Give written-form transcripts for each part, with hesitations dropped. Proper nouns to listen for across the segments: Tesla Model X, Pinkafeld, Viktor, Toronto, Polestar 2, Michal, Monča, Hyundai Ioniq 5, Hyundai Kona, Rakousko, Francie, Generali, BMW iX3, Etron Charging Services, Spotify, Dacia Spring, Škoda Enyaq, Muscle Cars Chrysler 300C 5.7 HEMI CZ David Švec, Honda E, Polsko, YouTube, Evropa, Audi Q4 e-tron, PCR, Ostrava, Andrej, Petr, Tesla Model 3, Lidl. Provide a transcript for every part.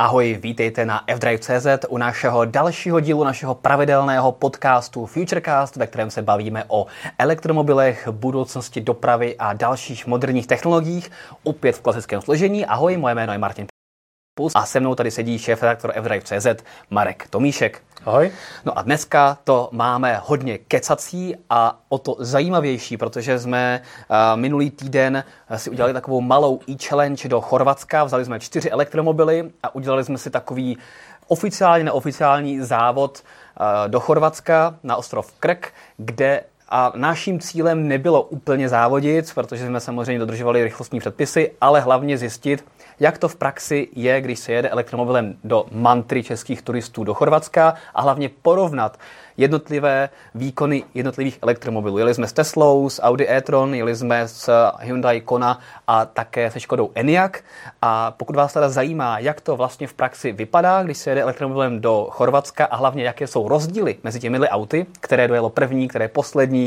Ahoj, vítejte na EVDrive.cz u našeho dalšího dílu našeho pravidelného podcastu Futurecast, ve kterém se bavíme o elektromobilech, budoucnosti dopravy a dalších moderních technologiích, opět v klasickém složení. Ahoj, moje jméno je Martin a se mnou tady sedí šéfredaktor EVDrive.cz Marek Tomíšek. Ahoj. No a dneska to máme hodně kecací a o to zajímavější, protože jsme minulý týden si udělali takovou malou e-challenge do Chorvatska, vzali jsme 4 elektromobily a udělali jsme si takový oficiálně neoficiální závod do Chorvatska na ostrov Krk, kde a naším cílem nebylo úplně závodit, protože jsme samozřejmě dodržovali rychlostní předpisy, ale hlavně zjistit, jak to v praxi je, když se jede elektromobilem do mantry českých turistů do Chorvatska a hlavně porovnat jednotlivé výkony jednotlivých elektromobilů. Jeli jsme s Teslou, s Audi e-tron, jeli jsme s Hyundai Kona a také se Škodou Enyaq. A pokud vás teda zajímá, jak to vlastně v praxi vypadá, když se jede elektromobilem do Chorvatska a hlavně, jaké jsou rozdíly mezi těmi auty, které dojelo první, které poslední,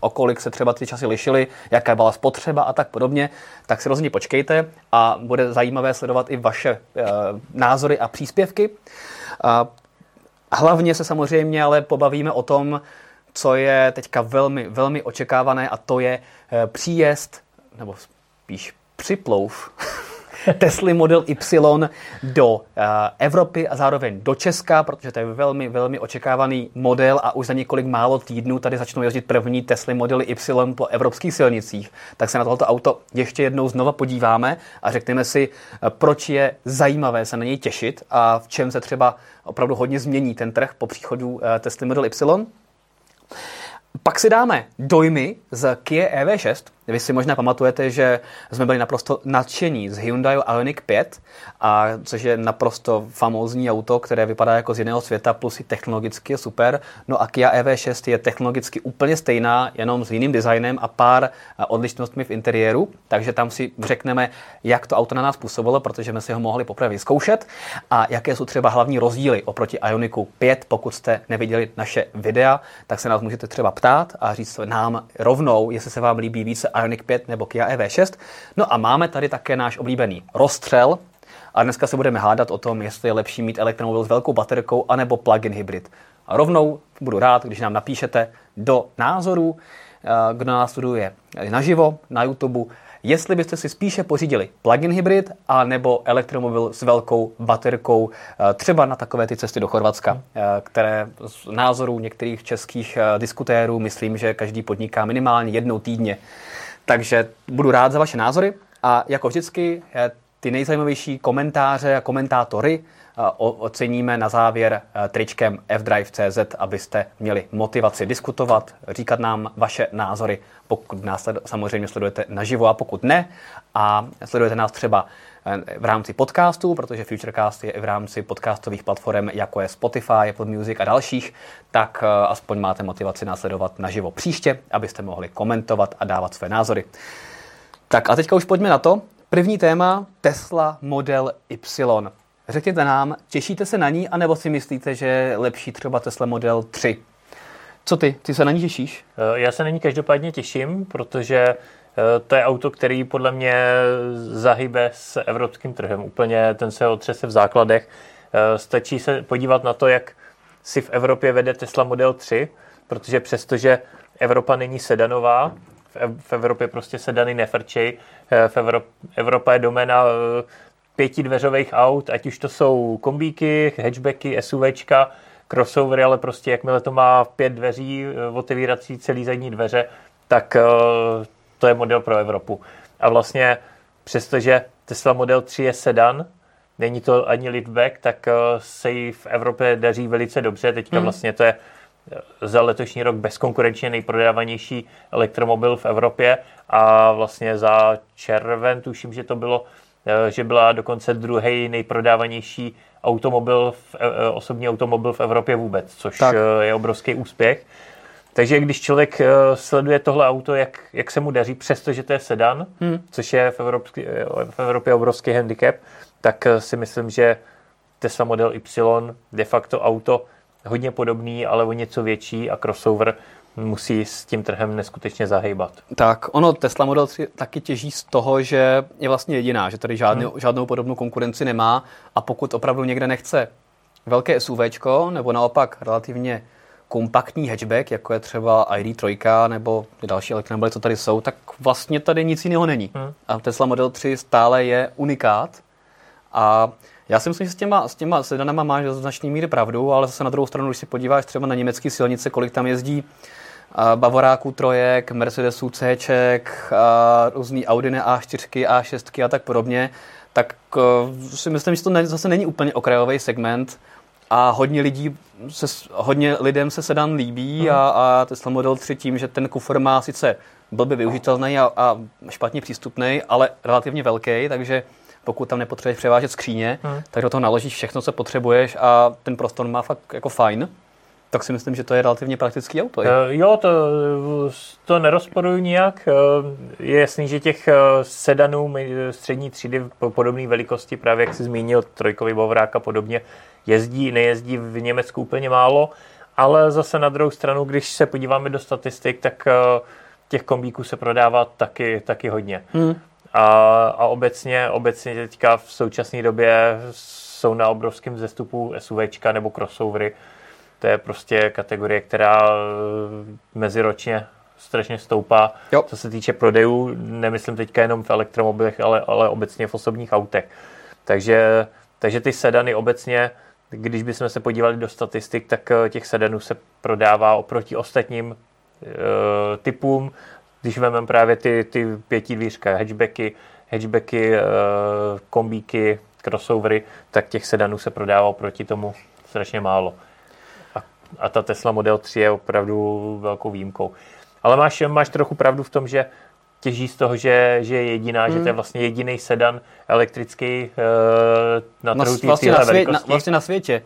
okolik se třeba ty časy lišily, jaká byla spotřeba a tak podobně, tak si rozhodně počkejte a bude zajímavé sledovat i vaše názory a příspěvky. Hlavně se samozřejmě ale pobavíme o tom, co je teďka velmi, velmi očekávané, a to je příjezd, nebo spíš připlouf Tesly Model Y do Evropy a zároveň do Česka, protože to je velmi, velmi očekávaný model a už za několik málo týdnů tady začnou jezdit první Tesly Model Y po evropských silnicích. Tak se na tohoto auto ještě jednou znova podíváme a řekneme si, proč je zajímavé se na něj těšit a v čem se třeba opravdu hodně změní ten trh po příchodu Tesly Model Y. Pak si dáme dojmy z Kia EV6. Vy si možná pamatujete, že jsme byli naprosto nadšení z Hyundai Ioniq 5, což je naprosto famózní auto, které vypadá jako z jiného světa, plus i technologicky je super. No a Kia EV6 je technologicky úplně stejná, jenom s jiným designem a pár odlišnostmi v interiéru, takže tam si řekneme, jak to auto na nás působilo, protože jsme si ho mohli poprvé vyzkoušet a jaké jsou třeba hlavní rozdíly oproti Ioniqu 5. Pokud jste neviděli naše videa, tak se nás můžete třeba ptát a říct nám rovnou, jestli se vám líbí více Ioniq 5 nebo Kia EV6. No a máme tady také náš oblíbený rozstřel a dneska se budeme hádat o tom, jestli je lepší mít elektromobil s velkou baterkou anebo plug-in hybrid. A rovnou budu rád, když nám napíšete do názorů, kdo nás studuje naživo na YouTube, jestli byste si spíše pořídili plug-in hybrid a nebo elektromobil s velkou baterkou, třeba na takové ty cesty do Chorvatska, které z názorů některých českých diskutérů, myslím, že každý podniká minimálně jednou týdně. Takže budu rád za vaše názory a jako vždycky ty nejzajímavější komentáře a komentátory oceníme na závěr tričkem fdrive.cz, abyste měli motivaci diskutovat, říkat nám vaše názory, pokud nás samozřejmě sledujete naživo a pokud ne a sledujete nás třeba v rámci podcastů, protože Futurecast je i v rámci podcastových platform, jako je Spotify, Apple Music a dalších, tak aspoň máte motivaci následovat naživo příště, abyste mohli komentovat a dávat své názory. Tak a teďka už pojďme na to. První téma, Tesla Model Y. Řekněte nám, těšíte se na ní, anebo si myslíte, že je lepší třeba Tesla Model 3? Co ty? Ty se na ní těšíš? Já se na ní každopádně těším, protože to je auto, který podle mě zahybe s evropským trhem. Úplně ten se otřese v základech. Stačí se podívat na to, jak si v Evropě vede Tesla Model 3, protože přestože Evropa není sedanová, v Evropě prostě sedany nefrčej, Evropa je doména 5dveřových aut, ať už to jsou kombíky, hatchbacky, SUVčka, crossovery, ale prostě jakmile to má 5 dveří, otevírací celý zadní dveře, tak to je model pro Evropu. A vlastně přestože Tesla Model 3 je sedan, není to ani liftback, tak se jí v Evropě daří velice dobře. Teďka vlastně to je za letošní rok bezkonkurenčně nejprodávanější elektromobil v Evropě a vlastně za červen, tuším, že to bylo, že byla dokonce druhý nejprodávanější automobil, osobní automobil v Evropě vůbec, což tak je obrovský úspěch. Takže když člověk sleduje tohle auto, jak se mu daří, přestože to je sedan, což je v Evropě obrovský handicap, tak si myslím, že Tesla Model Y de facto auto hodně podobný, ale o něco větší a crossover musí s tím trhem neskutečně zahýbat. Tak, ono Tesla Model 3 taky těží z toho, že je vlastně jediná, že tady žádnou podobnou konkurenci nemá, a pokud opravdu někde nechce velké SUVčko, nebo naopak relativně kompaktní hatchback, jako je třeba ID.3 nebo další elektromobily, co tady jsou, tak vlastně tady nic jiného není. A Tesla Model 3 stále je unikát a já si myslím, že s těma sedanama máš do značné míry pravdu, ale zase na druhou stranu, když si podíváš třeba na německé silnice, kolik tam jezdí Bavoráků trojek, Mercedesů Cček, různý Audiny A4, A6 a tak podobně, tak si myslím, že to zase není úplně okrajový segment a hodně lidem se sedan líbí a Tesla Model 3 tím, že ten kufr má sice blbě využitelný a špatně přístupný, ale relativně velký, takže pokud tam nepotřebuješ převážet skříně, tak do toho naložíš všechno, co potřebuješ, a ten prostor má fakt jako fajn. Tak si myslím, že to je relativně praktický auto. To nerozporuju nijak. Je jasný, že těch sedanů střední třídy po podobné velikosti, právě jak jsi zmínil, trojkový Bavorák a podobně, nejezdí v Německu úplně málo, ale zase na druhou stranu, když se podíváme do statistik, tak těch kombíků se prodává taky hodně. A obecně teďka v současné době jsou na obrovském vzestupu SUVčka nebo crossovery. To je prostě kategorie, která meziročně strašně stoupá. Jo. Co se týče prodejů, nemyslím teďka jenom v elektromobilech, ale obecně v osobních autech. Takže ty sedany obecně, když bychom se podívali do statistik, tak těch sedanů se prodává oproti ostatním typům. Když vezmeme právě ty pětidvířka, hatchbacky, kombíky, crossovery, tak těch sedanů se prodává oproti tomu strašně málo. A ta Tesla Model 3 je opravdu velkou výjimkou. Ale máš trochu pravdu v tom, že těží z toho, že je jediná, že to je vlastně jediný sedan elektrický na trhu téhle velikosti. Vlastně na světě.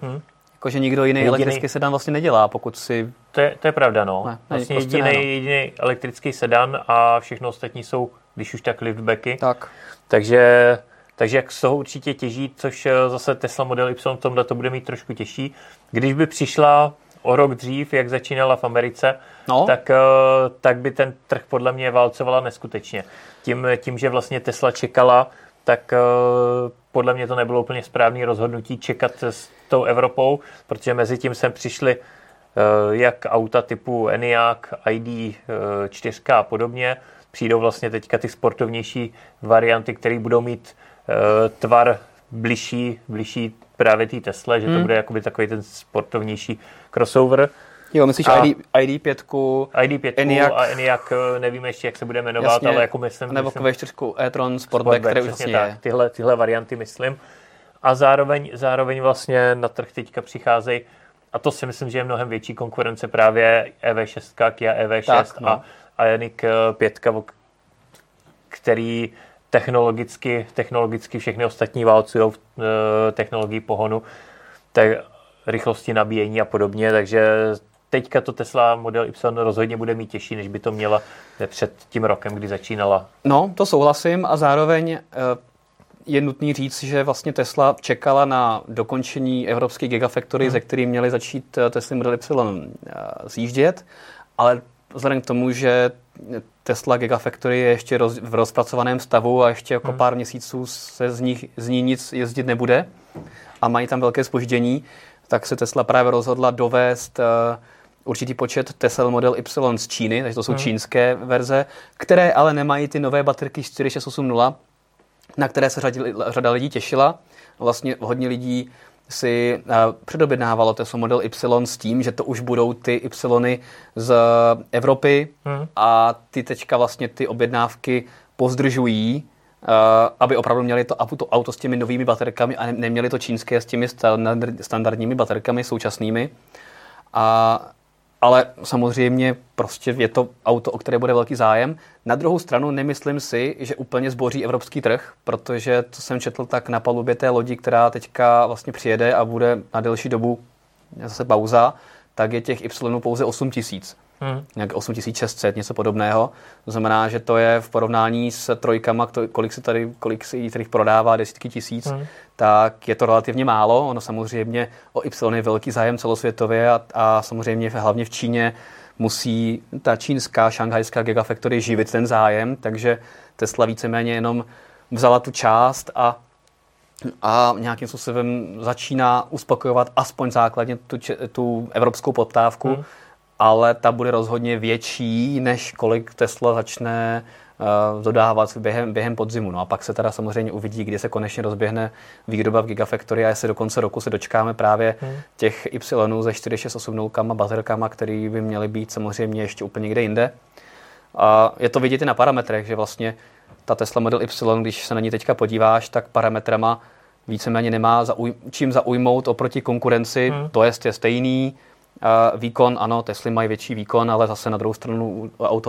Jakože nikdo jiný elektrický sedan vlastně nedělá, pokud si... To je pravda, no. Ne, vlastně prostě jediný elektrický sedan a všechno ostatní jsou, když už tak, liftbacky. Tak. Takže jak z toho určitě těží, což zase Tesla Model Y v tomhle to bude mít trošku těžší. Když by přišla o rok dřív, jak začínala v Americe, tak by ten trh podle mě válcovala neskutečně. Tím, že vlastně Tesla čekala, tak podle mě to nebylo úplně správné rozhodnutí čekat s tou Evropou, protože mezi tím sem přišly jak auta typu Enyaq, ID.4 a podobně. Přijdou vlastně teďka ty sportovnější varianty, které budou mít tvar bližší právě té Tesle, že to bude jakoby takový ten sportovnější crossover. Jo, myslíš ID.5, Enyaq, nevíme ještě, jak se bude jmenovat, jasně, ale jako myslím... Nebo Q4 e-tron, Sportback, které už vlastně tak, tyhle varianty myslím. A zároveň vlastně na trh teďka přicházejí, a to si myslím, že je mnohem větší konkurence, právě EV6, Kia EV6 a Ioniq 5, který technologicky všechny ostatní válcují v technologii pohonu, tak rychlosti nabíjení a podobně, takže teďka to Tesla Model Y rozhodně bude mít těžší, než by to měla před tím rokem, kdy začínala. No, to souhlasím, a zároveň je nutný říct, že vlastně Tesla čekala na dokončení evropské Gigafactory, ze kterým měly začít Tesla Model Y zjíždět, ale vzhledem k tomu, že Tesla Gigafactory je ještě v rozpracovaném stavu a ještě jako pár měsíců se z ní nic jezdit nebude a mají tam velké zpoždění, tak se Tesla právě rozhodla dovést určitý počet Tesla Model Y z Číny, takže to jsou čínské verze, které ale nemají ty nové baterky 4680, na které se řada lidí těšila. Vlastně hodně lidí si předobjednávalo Tesla Model Y s tím, že to už budou ty Y z Evropy a ty teďka vlastně ty objednávky pozdržují, aby opravdu měli to auto s těmi novými baterkami a neměli to čínské s těmi standardními baterkami současnými. Ale samozřejmě prostě je to auto, o které bude velký zájem. Na druhou stranu nemyslím si, že úplně zboří evropský trh, protože to jsem četl tak na palubě té lodi, která teďka vlastně přijede a bude na delší dobu zase pauza, tak je těch Y pouze 8 000. Nějak 8600, něco podobného. To znamená, že to je v porovnání s trojkama, kolik se tady prodává, desítky tisíc, tak je to relativně málo. Ono samozřejmě o Y je velký zájem celosvětově a samozřejmě hlavně v Číně musí ta čínská šanghajská Gigafactory živit ten zájem, takže Tesla víceméně jenom vzala tu část a nějakým způsobem začíná uspokojovat aspoň základně tu evropskou poptávku, ale ta bude rozhodně větší, než kolik Tesla začne dodávat během podzimu. No a pak se teda samozřejmě uvidí, kdy se konečně rozběhne výroba v Gigafactory a jestli do konce roku se dočkáme právě těch Y ze 4680 bazerkama, který by měly být samozřejmě ještě úplně kde jinde. A je to vidět i na parametrech, že vlastně ta Tesla Model Y, když se na ní teďka podíváš, tak parametrama víceméně nemá čím zaujmout oproti konkurenci, to je stejný. Výkon, ano, Tesly mají větší výkon, ale zase na druhou stranu u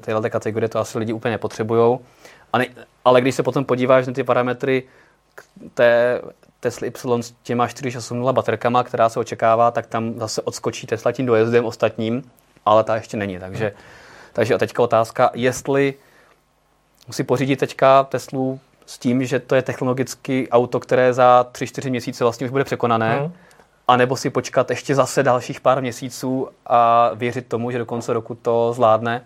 téhle kategorie to asi lidi úplně nepotřebujou. Ale když se potom podíváš na ty parametry té Tesly Y s těma 4680 baterkama, která se očekává, tak tam zase odskočí Tesla tím dojezdem ostatním, ale ta ještě není. Takže teďka otázka, jestli musí pořídit teďka Teslu s tím, že to je technologicky auto, které za 3-4 měsíce vlastně už bude překonané, a nebo si počkat ještě zase dalších pár měsíců a věřit tomu, že do konce roku to zvládne,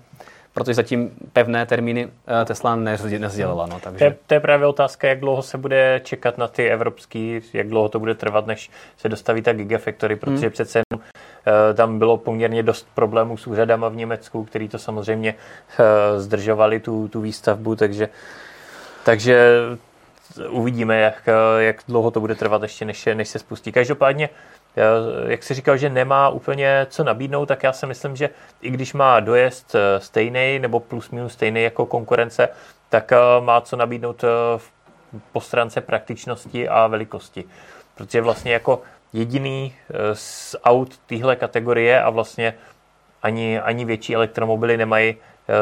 protože zatím pevné termíny Tesla nesdělila. No, takže. To je právě otázka, jak dlouho se bude čekat na ty evropský, jak dlouho to bude trvat, než se dostaví ta Gigafactory, protože přece tam bylo poměrně dost problémů s úřadama v Německu, který to samozřejmě zdržovali tu výstavbu, takže uvidíme, jak dlouho to bude trvat ještě, než se spustí. Každopádně, jak jsi říkal, že nemá úplně co nabídnout, tak já si myslím, že i když má dojezd stejný nebo plus minus stejný jako konkurence, tak má co nabídnout po stránce praktičnosti a velikosti. Protože vlastně jako jediný z aut téhle kategorie a vlastně ani větší elektromobily nemají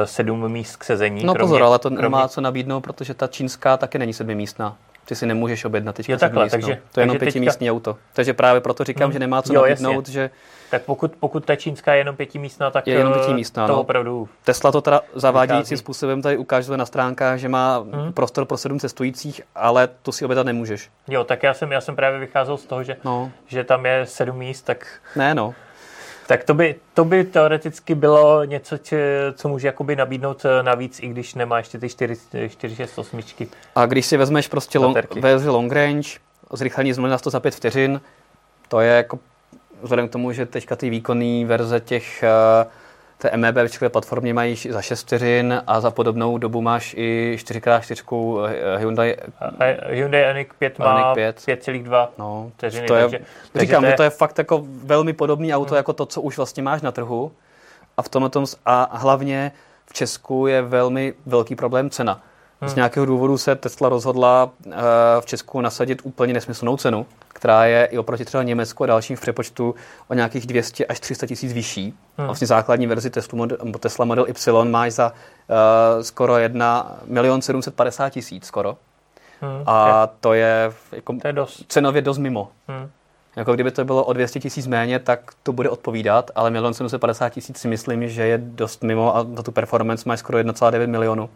7 míst k sezení. No pozor, ale to nemá co nabídnout, protože ta čínská taky není 7místná. Ty si nemůžeš objednat teďka 7místnou. To je jenom 5místní auto. Takže právě proto říkám, že nemá co nabídnout. Že tak pokud ta čínská je jenom 5místná, tak je jenom 5místná, to opravdu... Tesla to teda zavádějícím způsobem tady ukáže na stránkách, že má prostor pro 7 cestujících, ale tu si objednat nemůžeš. Jo, tak já jsem právě vycházel z toho, že tam je 7 míst, tak... Ne, no. Tak to by teoreticky bylo něco, co může jakoby nabídnout navíc, i když nemá ještě ty 468. A když si vezmeš prostě long range, zrychlení z 0 na 100 za 5 vteřin, to je jako vzhledem k tomu, že teďka ty výkonné verze té MEB platformy mají za 6 vteřin a za podobnou dobu máš i 4x4 Hyundai Ioniq 5 má 5,2 vteřiny. Říkám, že to je fakt jako velmi podobný auto jako to, co už vlastně máš na trhu a v tomhletom a hlavně v Česku je velmi velký problém cena. Z nějakého důvodu se Tesla rozhodla v Česku nasadit úplně nesmyslnou cenu, která je i oproti třeba Německu a dalším v přepočtu o nějakých 200 až 300 tisíc vyšší. Vlastně základní verzi Tesla Model Y máš za skoro 1 750 000 skoro. A to je, jako, to je dost. Cenově dost mimo. Jako kdyby to bylo o 200 tisíc méně, tak to bude odpovídat, ale 1 750 000 si myslím, že je dost mimo a na tu performance máš skoro 1,9 milionu.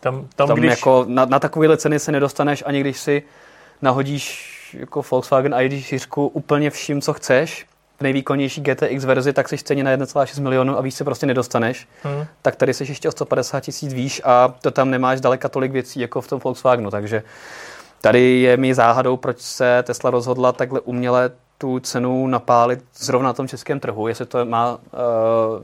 Tam když... jako na takovéhle ceny se nedostaneš, ani když si nahodíš jako Volkswagen ID.4 úplně vším, co chceš. V nejvýkonnější GTX verzi, tak jsi v ceně na 1,6 milionu a víc se prostě nedostaneš. Tak tady jsi ještě o 150 000 výš a to tam nemáš daleka tolik věcí jako v tom Volkswagenu. Takže tady je mi záhadou, proč se Tesla rozhodla takhle uměle tu cenu napálit zrovna na tom českém trhu, jestli to má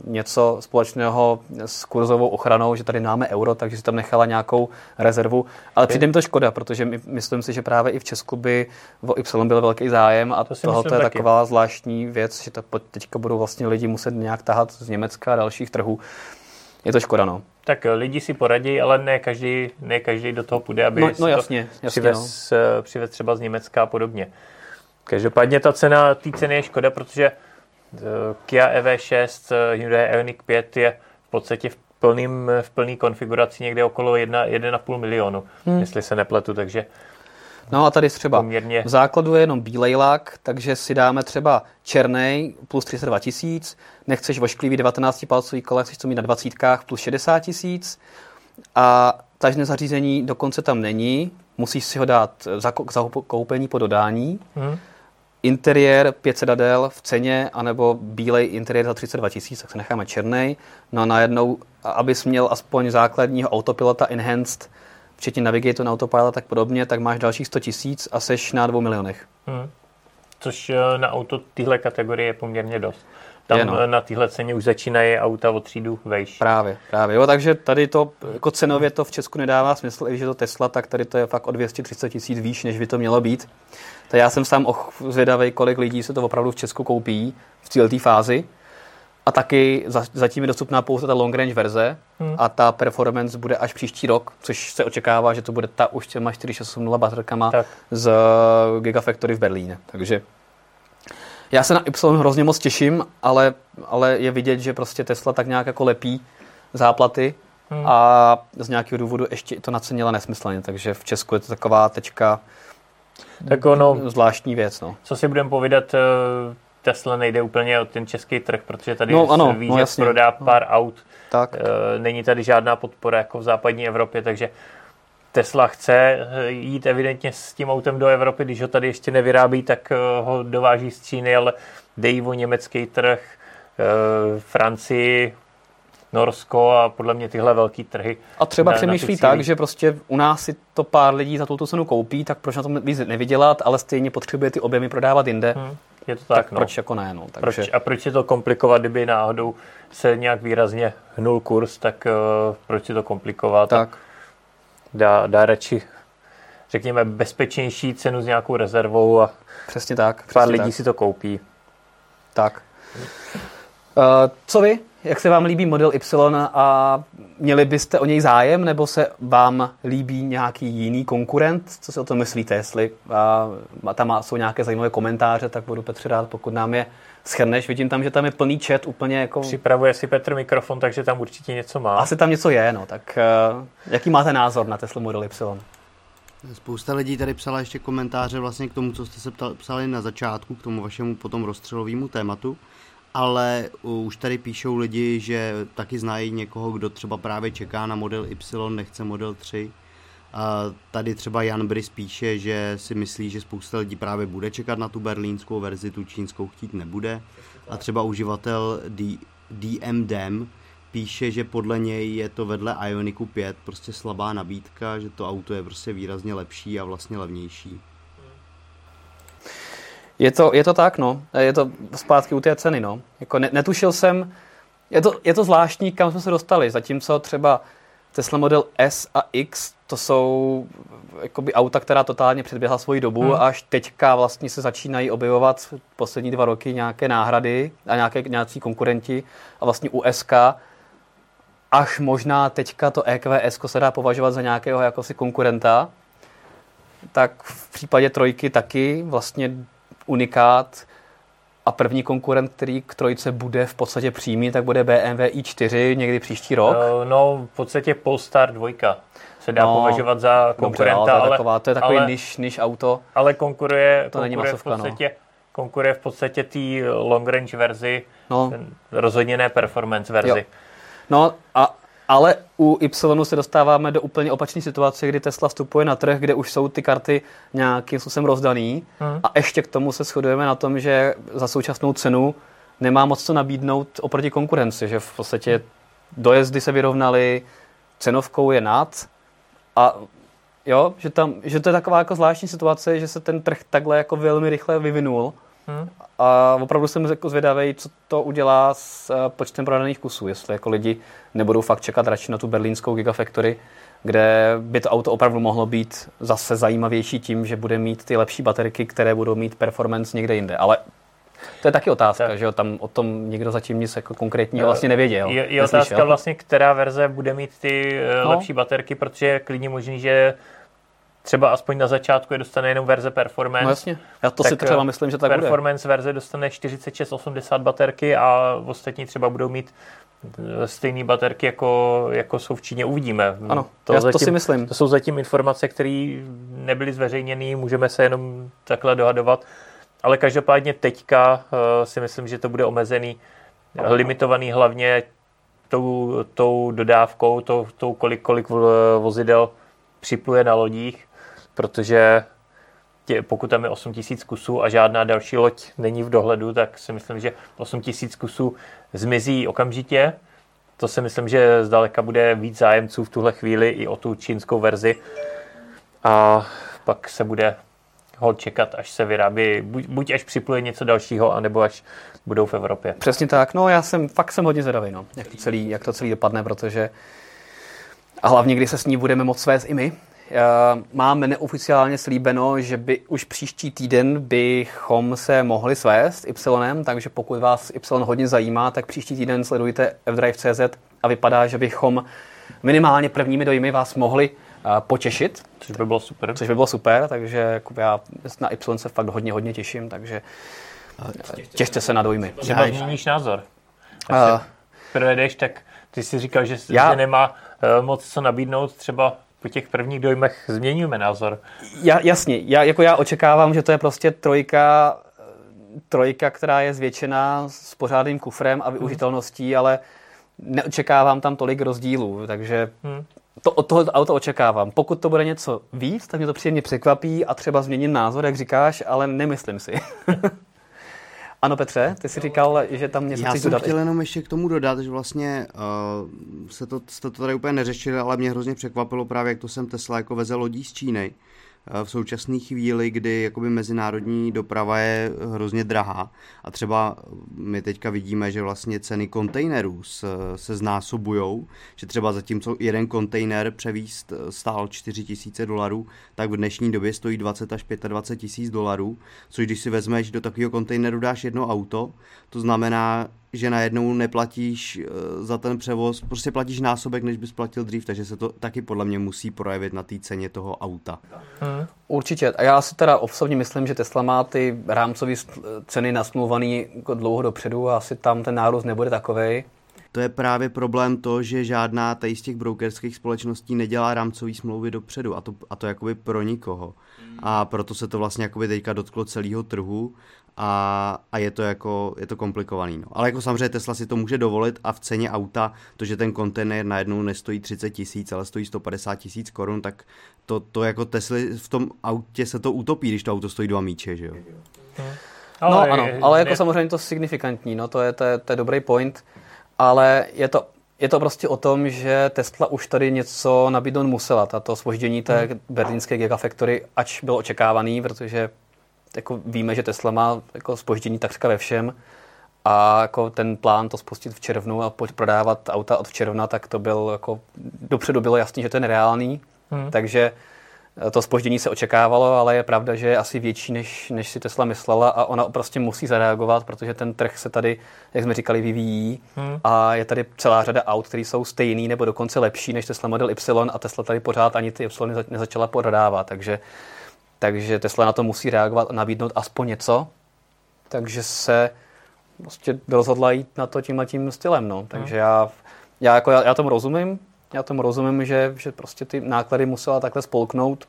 něco společného s kurzovou ochranou, že tady máme euro, takže si tam nechala nějakou rezervu. Ale přijde mi to škoda, protože myslím si, že právě i v Česku by o Y byl velký zájem a tohle je taková zvláštní věc, že teďka budou vlastně lidi muset nějak tahat z Německa a dalších trhů. Je to škoda, no. Tak lidi si poradí, ale ne každý do toho půjde, aby přivez třeba z Německa a podobně. Každopádně té ceny je škoda, protože Kia EV6, Hyundai Ioniq 5 je v podstatě v plný konfiguraci někde okolo 1,5 milionu, jestli se nepletu, takže... No a tady třeba poměrně... v základu je jenom bílej lak, takže si dáme třeba černej plus 32 000, nechceš vošklivý 19-palcový kola, chceš to mít na 20 plus 60 000 a tažné zařízení dokonce tam není, musíš si ho dát za koupení po dodání. Interiér 5 sedadel v ceně, anebo bílej interiér za 32 000, tak se necháme černej. No a najednou, abys měl aspoň základního autopilota enhanced, včetně navigator, autopilota tak podobně, tak máš dalších 100 000 a seš na 2 milionech. Což na auto téhle kategorie je poměrně dost. Tam na téhle ceně už začínají auta o třídu vejš. Právě. Jo, takže tady to, jako cenově to v Česku nedává smysl, i když je to Tesla, tak tady to je fakt o 230 000 výš, než by to mělo být. Tak já jsem sám zvědavej, kolik lidí se to opravdu v Česku koupí v cíleté fázi. A taky zatím je dostupná pouze ta long range verze a ta performance bude až příští rok, což se očekává, že to bude ta už těma 460 baterkama z Gigafactory v Berlíně. Takže já se na Y hrozně moc těším, ale je vidět, že prostě Tesla tak nějak jako lepí záplaty a z nějakého důvodu ještě to nacenila nesmyslně, takže v Česku je to taková tečka, tak ono, zvláštní věc. No. Co si budeme povídat, Tesla nejde úplně o ten český trh, protože tady se prodá pár aut, tak. Není tady žádná podpora jako v západní Evropě, takže Tesla chce jít evidentně s tím autem do Evropy, když ho tady ještě nevyrábí, tak ho dováží z Číny, ale dejí o německý trh, Francii, Norsko a podle mě tyhle velký trhy. A třeba přemýšlí tak, že prostě u nás si to pár lidí za tuto cenu koupí, tak proč na tom víc nevydělat, ale stejně potřebuje ty objemy prodávat jinde. Je to tak no. Proč jako ne? No, takže... proč si to komplikovat, kdyby náhodou se nějak výrazně hnul kurz, tak proč si to komplikovat? Tak. Dá radši, řekněme, bezpečnější cenu s nějakou rezervou a přesně tak, pár lidí si to koupí. Tak. Co vy? Jak se vám líbí Model Y a měli byste o něj zájem, nebo se vám líbí nějaký jiný konkurent? Co si o tom myslíte, jestli tam jsou nějaké zajímavé komentáře, tak budu, Petře, rád, pokud nám je shrneš. Vidím tam, že tam je plný chat, úplně jako... Připravuje si Petr mikrofon, takže tam určitě něco má. Asi tam něco je, no. Tak jaký máte názor na Tesla Model Y? Spousta lidí tady psala ještě komentáře vlastně k tomu, co jste se psali na začátku, k tomu vašemu potom rozstřelovému tématu. Ale už tady píšou lidi, že taky znají někoho, kdo třeba právě čeká na Model Y, nechce Model 3. A tady třeba Jan Brys píše, že si myslí, že spousta lidí právě bude čekat na tu berlínskou verzi, tu čínskou chtít nebude. A třeba uživatel DMDem píše, že podle něj je to vedle Ioniqu 5 prostě slabá nabídka, že to auto je prostě výrazně lepší a vlastně levnější. Je to tak, no. Je to zpátky u té ceny, no. Jako netušil jsem, je to zvláštní, kam jsme se dostali, zatímco třeba Tesla Model S a X, to jsou jakoby auta, která totálně předběhla svoji dobu a až teďka vlastně se začínají objevovat poslední 2 roky nějaké náhrady a nějací konkurenti a vlastně u SK až možná teďka to EQS se dá považovat za nějakého jakosi konkurenta, tak v případě trojky taky vlastně unikát a první konkurent, který k trojce bude v podstatě přímý, tak bude BMW i4 někdy příští rok. No, v podstatě Polestar 2 se dá považovat za konkurenta, dobře, to je takový niž auto. Ale konkuruje v podstatě tý long range verzi, rozhodně ne performance verzi. Jo. No a ale u Y se dostáváme do úplně opačné situace, kdy Tesla vstupuje na trh, kde už jsou ty karty nějakým způsobem rozdaný a ještě k tomu se shodujeme na tom, že za současnou cenu nemá moc co nabídnout oproti konkurenci, že v podstatě dojezdy se vyrovnaly, cenovkou je nad a jo, že to je taková jako zvláštní situace, že se ten trh takhle jako velmi rychle vyvinul a opravdu jsem jako zvědavý, co to udělá s počtem prodaných kusů, jestli jako lidi nebudou fakt čekat radši na tu berlínskou Gigafactory, kde by to auto opravdu mohlo být zase zajímavější tím, že bude mít ty lepší baterky, které budou mít performance někde jinde, ale to je taky otázka, tak. Že jo, tam o tom nikdo zatím nic jako konkrétního vlastně nevěděl. Je otázka vlastně, která verze bude mít ty lepší baterky, protože je klidně možný, že třeba aspoň na začátku je dostane jenom verze performance. No jasně, já to si třeba myslím, že tak bude. Performance verze dostane 4680 baterky a ostatní třeba budou mít stejné baterky, jako jsou v Číně, uvidíme. Ano, to si myslím. To jsou zatím informace, které nebyly zveřejněné, můžeme se jenom takhle dohadovat, ale každopádně teďka si myslím, že to bude omezený, limitovaný hlavně tou dodávkou, tou kolik vozidel připluje na lodích, protože pokud tam je 8 000 kusů a žádná další loď není v dohledu, tak si myslím, že 8 000 kusů zmizí okamžitě. To si myslím, že zdaleka bude víc zájemců v tuhle chvíli i o tu čínskou verzi. A pak se bude holt čekat, až se vyrábí, buď až připluje něco dalšího, anebo až budou v Evropě. Přesně tak. No, já jsem hodně zvědavý, no, jak to celý dopadne, protože a hlavně, kdy se s ní budeme moc svést i my. Máme neoficiálně slíbeno, že by už příští týden bychom se mohli svést Y, takže pokud vás Y hodně zajímá, tak příští týden sledujte EVDrive.cz a vypadá, že bychom minimálně prvními dojmy vás mohli potěšit. Což by bylo super, takže já na Y se fakt hodně těším, takže těšte se na dojmy. Třeba měníš názor. Až se projedeš, tak ty si říkal, že nemá moc co nabídnout, třeba po těch prvních dojmech změníme názor. Jasně, já očekávám, že to je prostě trojka, která je zvětšená s pořádným kufrem a využitelností, ale neočekávám tam tolik rozdílů, takže od toho auta očekávám. Pokud to bude něco víc, tak mě to příjemně překvapí a třeba změním názor, jak říkáš, ale nemyslím si. Ano, Petře, ty jsi říkal, že tam něco chceš dodat. Já jsem chtěl jenom ještě k tomu dodat, že vlastně jste to tady úplně neřešili, ale mě hrozně překvapilo právě, jak to sem Tesla jako veze lodí z Číny. V současné chvíli, kdy jakoby mezinárodní doprava je hrozně drahá a třeba my teďka vidíme, že vlastně ceny kontejnerů se znásobujou, že třeba zatímco jeden kontejner převíst stál $4,000, tak v dnešní době stojí $20,000 až $25,000, což když si vezmeš, do takového kontejneru dáš jedno auto, to znamená, že najednou neplatíš za ten převoz, prostě platíš násobek, než bys platil dřív, takže se to taky podle mě musí projevit na té ceně toho auta. Určitě. A já si teda osobně myslím, že Tesla má ty rámcové ceny nasmluvaný dlouho dopředu a asi tam ten nárůst nebude takovej. To je právě problém to, že žádná tady z těch brokerských společností nedělá rámcové smlouvy dopředu a to jakoby pro nikoho. A proto se to vlastně jakoby teďka dotklo celého trhu a je to komplikovaný. No. Ale jako samozřejmě Tesla si to může dovolit a v ceně auta, to, že ten kontejner najednou nestojí 30 000, ale stojí 150 000 korun, tak to jako Tesly v tom autě se to utopí, když to auto stojí 2 míče, že jo? No ano, ale jako samozřejmě to signifikantní, no to je dobrý point, ale je to prostě o tom, že Tesla už tady něco nabídnout musela, tato zpoždění té berlínské Gigafactory, ač bylo očekávaný, protože jako víme, že Tesla má jako zpoždění takřka ve všem a jako ten plán to spustit v červnu a prodávat auta od června, tak to byl jako dopředu bylo jasný, že to je nereálný, takže to zpoždění se očekávalo, ale je pravda, že je asi větší, než si Tesla myslela a ona prostě musí zareagovat, protože ten trh se tady, jak jsme říkali, vyvíjí a je tady celá řada aut, které jsou stejný nebo dokonce lepší než Tesla Model Y a Tesla tady pořád ani ty Y nezačala prodávat, takže Tesla na to musí reagovat a nabídnout aspoň něco, takže se prostě rozhodla jít na to tímhletím stylem, no. Takže já tomu rozumím, že prostě ty náklady musela takhle spolknout,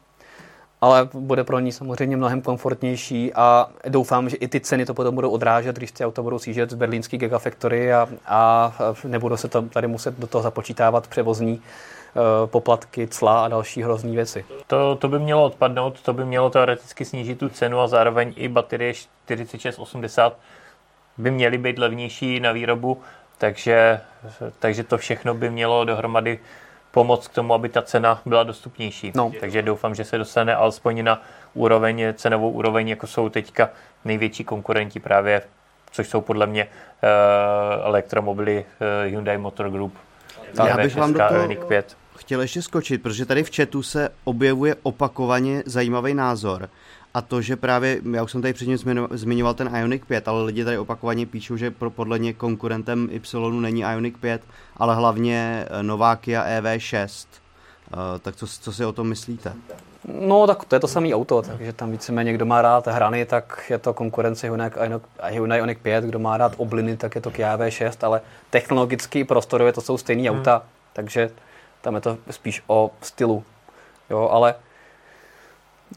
ale bude pro ní samozřejmě mnohem komfortnější a doufám, že i ty ceny to potom budou odrážet, když ty auta budou sjíždět z berlínský Gigafactory a nebudou se tam tady muset do toho započítávat převozní poplatky, cla a další hrozný věci. To by mělo odpadnout, to by mělo teoreticky snížit tu cenu a zároveň i baterie 4680 by měly být levnější na výrobu, takže to všechno by mělo dohromady pomoct k tomu, aby ta cena byla dostupnější. No. Takže doufám, že se dostane alespoň na cenovou úroveň, jako jsou teďka největší konkurenti právě, což jsou podle mě elektromobily Hyundai Motor Group. Já bych vám do toho chtěl ještě skočit, protože tady v chatu se objevuje opakovaně zajímavý názor. A to, že právě, já už jsem tady předtím zmiňoval ten Ioniq 5, ale lidi tady opakovaně píšou, že podle ně konkurentem Y není Ioniq 5, ale hlavně nová Kia EV6. Tak co si o tom myslíte? No, tak to je to samé auto, takže tam víceméně, kdo má rád hrany, tak je to konkurence Hyundai Ioniq 5, kdo má rád obliny, tak je to Kia EV6, ale technologicky prostorově to jsou stejné auta, takže tam je to spíš o stylu. Jo, ale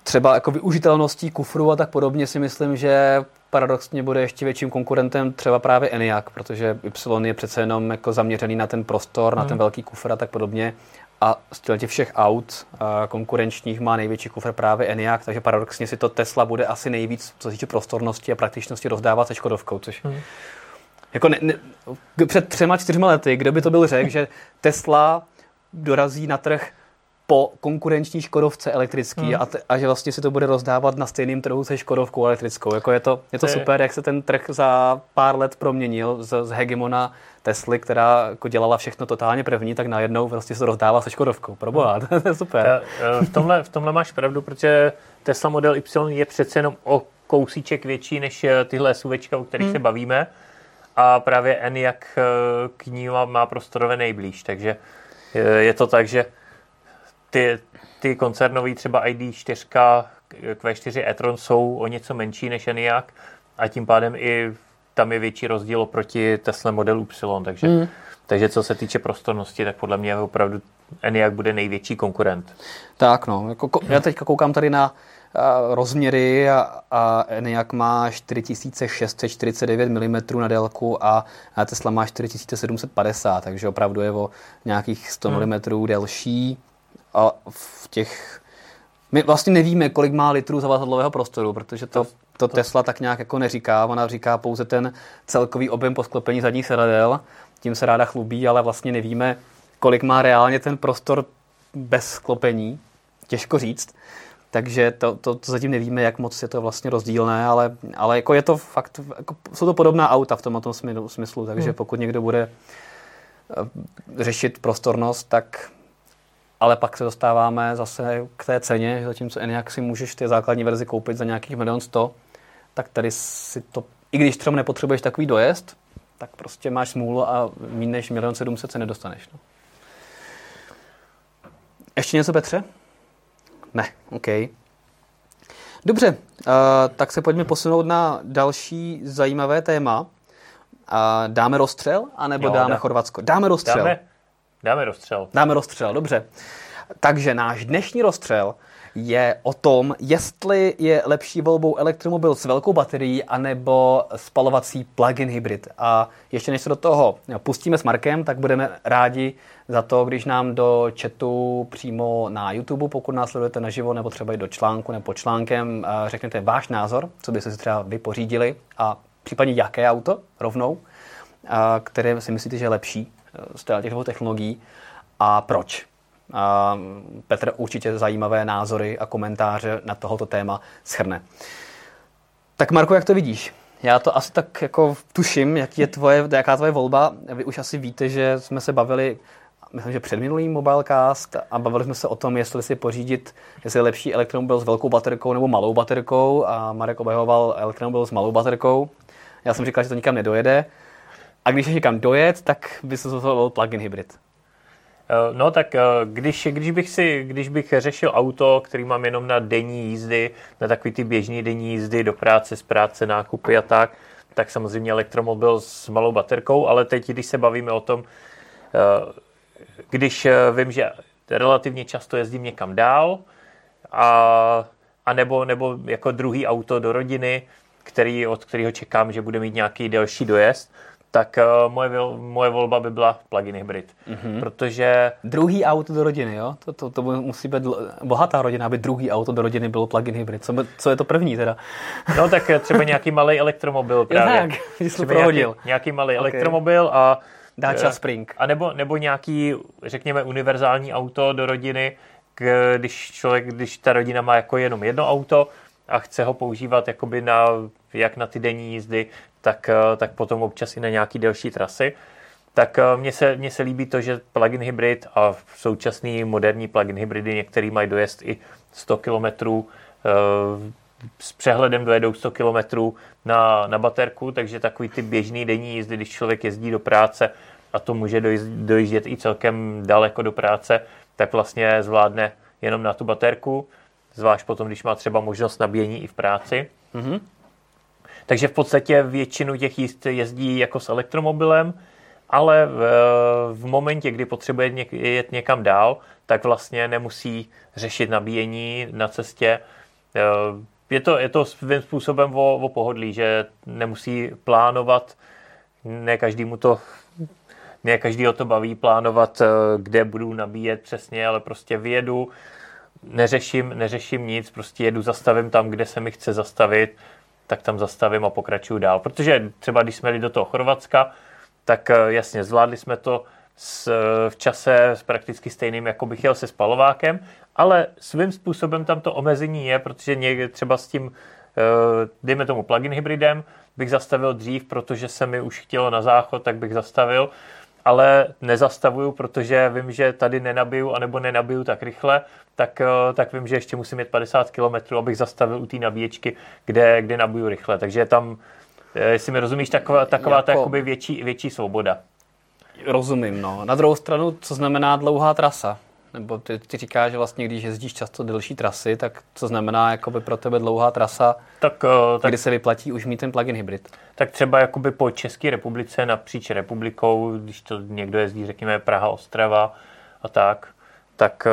třeba jako využitelností kufru a tak podobně si myslím, že paradoxně bude ještě větším konkurentem třeba právě Enyaq, protože Y je přece jenom jako zaměřený na ten prostor, na ten velký kufr a tak podobně. a z všech aut konkurenčních má největší kufr právě Enyaq, takže paradoxně si to Tesla bude asi nejvíc, co se týče prostornosti a praktičnosti, rozdávat se Škodovkou, což jako před 3-4 lety, kdo by to byl řekl, že Tesla dorazí na trh po konkurenční Škodovce elektrický a že vlastně si to bude rozdávat na stejném trhu se Škodovkou elektrickou. Jako je to super, jak se ten trh za pár let proměnil z hegemona Tesly, která jako dělala všechno totálně první, tak najednou vlastně se rozdává se Škodovkou. Proboha, to je super. V tomhle máš pravdu, protože Tesla Model Y je přece jenom o kousíček větší než tyhle SUVčka, o kterých se bavíme. A právě Enyaq k ní má prostorově nejblíž, takže je to tak, že ty koncernový třeba ID.4, Q4 e-tron jsou o něco menší než Enyaq a tím pádem i tam je větší rozdíl oproti Tesla Model Y, takže co se týče prostornosti, tak podle mě opravdu Enyaq bude největší konkurent. Tak no, já teďka koukám tady na rozměry a Enyaq má 4649 mm na délku a Tesla má 4750, takže opravdu je o nějakých 100 mm delší. A my vlastně nevíme, kolik má litrů zavazadlového prostoru, protože to Tesla tak nějak jako neříká. Ona říká pouze ten celkový objem po sklopení zadních sedadel. Tím se ráda chlubí, ale vlastně nevíme, kolik má reálně ten prostor bez sklopení. Těžko říct. Takže to zatím nevíme, jak moc je to vlastně rozdílné, ale jako je to fakt, jako jsou to podobná auta v tom smyslu, takže pokud někdo bude řešit prostornost, tak... Ale pak se dostáváme zase k té ceně, že zatímco Enyaq si můžeš ty základní verzi koupit za nějakých 1 100 000, tak tady si to, i když třeba nepotřebuješ takový dojezd, tak prostě máš smůlu a míň než 1 700 000 se nedostaneš. No. Ještě něco, Petře? Ne, OK. Dobře, tak se pojďme posunout na další zajímavé téma. Dáme rozstřel, anebo dáme Chorvatsko? Dáme rozstřel. Dáme rozstřel. Dáme rozstřel, dobře. Takže náš dnešní rozstřel je o tom, jestli je lepší volbou elektromobil s velkou baterií anebo spalovací plug-in hybrid. A ještě než se do toho pustíme s Markem, tak budeme rádi za to, když nám do chatu přímo na YouTube, pokud nás sledujete naživo, nebo třeba i do článku nebo pod článkem, řeknete váš názor, co byste si třeba vy pořídili a případně jaké auto rovnou, které si myslíte, že je lepší z těch dvou technologií a proč. Petr určitě zajímavé názory a komentáře na tohoto téma shrne. Tak Marku, jak to vidíš? Já to asi tak jako tuším, jaká tvoje volba. Vy už asi víte, že jsme se bavili, myslím, že předminulý Mobilecast a bavili jsme se o tom, jestli je lepší elektromobil s velkou baterkou nebo malou baterkou a Marek obhajoval elektromobil s malou baterkou. Já jsem říkal, že to nikam nedojede. A když říkám dojet, tak by se zvolil plug-in hybrid. No tak když bych řešil auto, který mám jenom na denní jízdy, na takový ty běžný denní jízdy do práce, z práce, nákupy a tak samozřejmě elektromobil s malou baterkou, ale teď, když se bavíme o tom, když vím, že relativně často jezdím někam dál a nebo jako druhý auto do rodiny, od kterého čekám, že bude mít nějaký delší dojezd, tak moje volba by byla plug-in hybrid, protože... Druhý auto do rodiny, jo? To musí být bohatá rodina, aby druhý auto do rodiny bylo plug-in hybrid. Co je to první teda? No tak třeba nějaký malý elektromobil právě. Tak, když jsi prohodil. Nějaký malý elektromobil a... Dacia Spring. A nebo nějaký, řekněme, univerzální auto do rodiny, když ta rodina má jako jenom jedno auto a chce ho používat jakoby jak na ty denní jízdy, tak potom občas i na nějaký delší trasy. Tak mně se líbí to, že plug-in hybrid a současný moderní plug-in hybridy, některý mají dojezd i 100 kilometrů, s přehledem dojedou 100 kilometrů na baterku, takže takový ty běžný denní jízdy, když člověk jezdí do práce a to může dojíždět i celkem daleko do práce, tak vlastně zvládne jenom na tu baterku, zvlášť potom, když má třeba možnost nabíjení i v práci. Mm-hmm. Takže v podstatě většinu těch jízd jezdí jako s elektromobilem, ale v momentě, kdy potřebuje jet někam dál, tak vlastně nemusí řešit nabíjení na cestě. Je to svým způsobem o pohodlí, že nemusí plánovat, ne každému to Mě každýho to baví plánovat, kde budu nabíjet přesně, ale prostě vyjedu, neřeším nic, prostě jedu, zastavím tam, kde se mi chce zastavit, tak tam zastavím a pokračuju dál. Protože třeba když jsme jeli do toho Chorvatska, tak jasně, zvládli jsme to v čase s prakticky stejným, jako bych jel se spalovákem, ale svým způsobem tam to omezení je, protože někde třeba s tím, dejme tomu plug-in hybridem, bych zastavil dřív, protože se mi už chtělo na záchod, tak bych zastavil, ale nezastavuju, protože vím, že tady nenabiju, anebo nenabiju tak rychle, tak vím, že ještě musím jet 50 km, abych zastavil u té nabíječky, kde nabiju rychle. Takže tam, jestli mi rozumíš, taková ta jakoby větší svoboda. Rozumím, no. Na druhou stranu, co znamená dlouhá trasa? Nebo ty říkáš, že vlastně, když jezdíš často delší trasy, tak co znamená jakoby pro tebe dlouhá trasa, kdy se vyplatí už mít ten plug-in hybrid? Tak třeba jakoby po České republice, napříč republikou, když to někdo jezdí, řekněme Praha, Ostrava a tak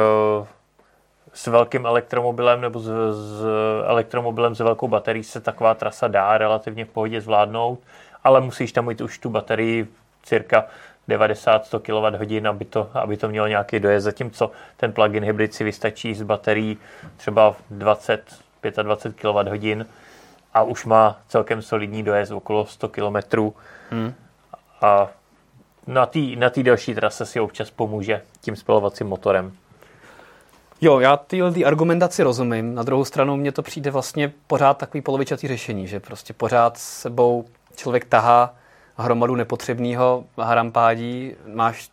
s velkým elektromobilem nebo s elektromobilem s velkou baterií se taková trasa dá relativně v pohodě zvládnout, ale musíš tam mít už tu baterii cirka 90-100 kWh, aby to mělo nějaký dojezd, zatímco ten plug-in hybrid si vystačí z baterií třeba 20-25 kWh a už má celkem solidní dojezd okolo 100 km. A na té další trase si občas pomůže tím spalovacím motorem. Jo, já tyhle argumentaci rozumím. Na druhou stranu mně to přijde vlastně pořád takový polovičatý řešení, že prostě pořád s sebou člověk tahá hromadu nepotřebného harampádí, máš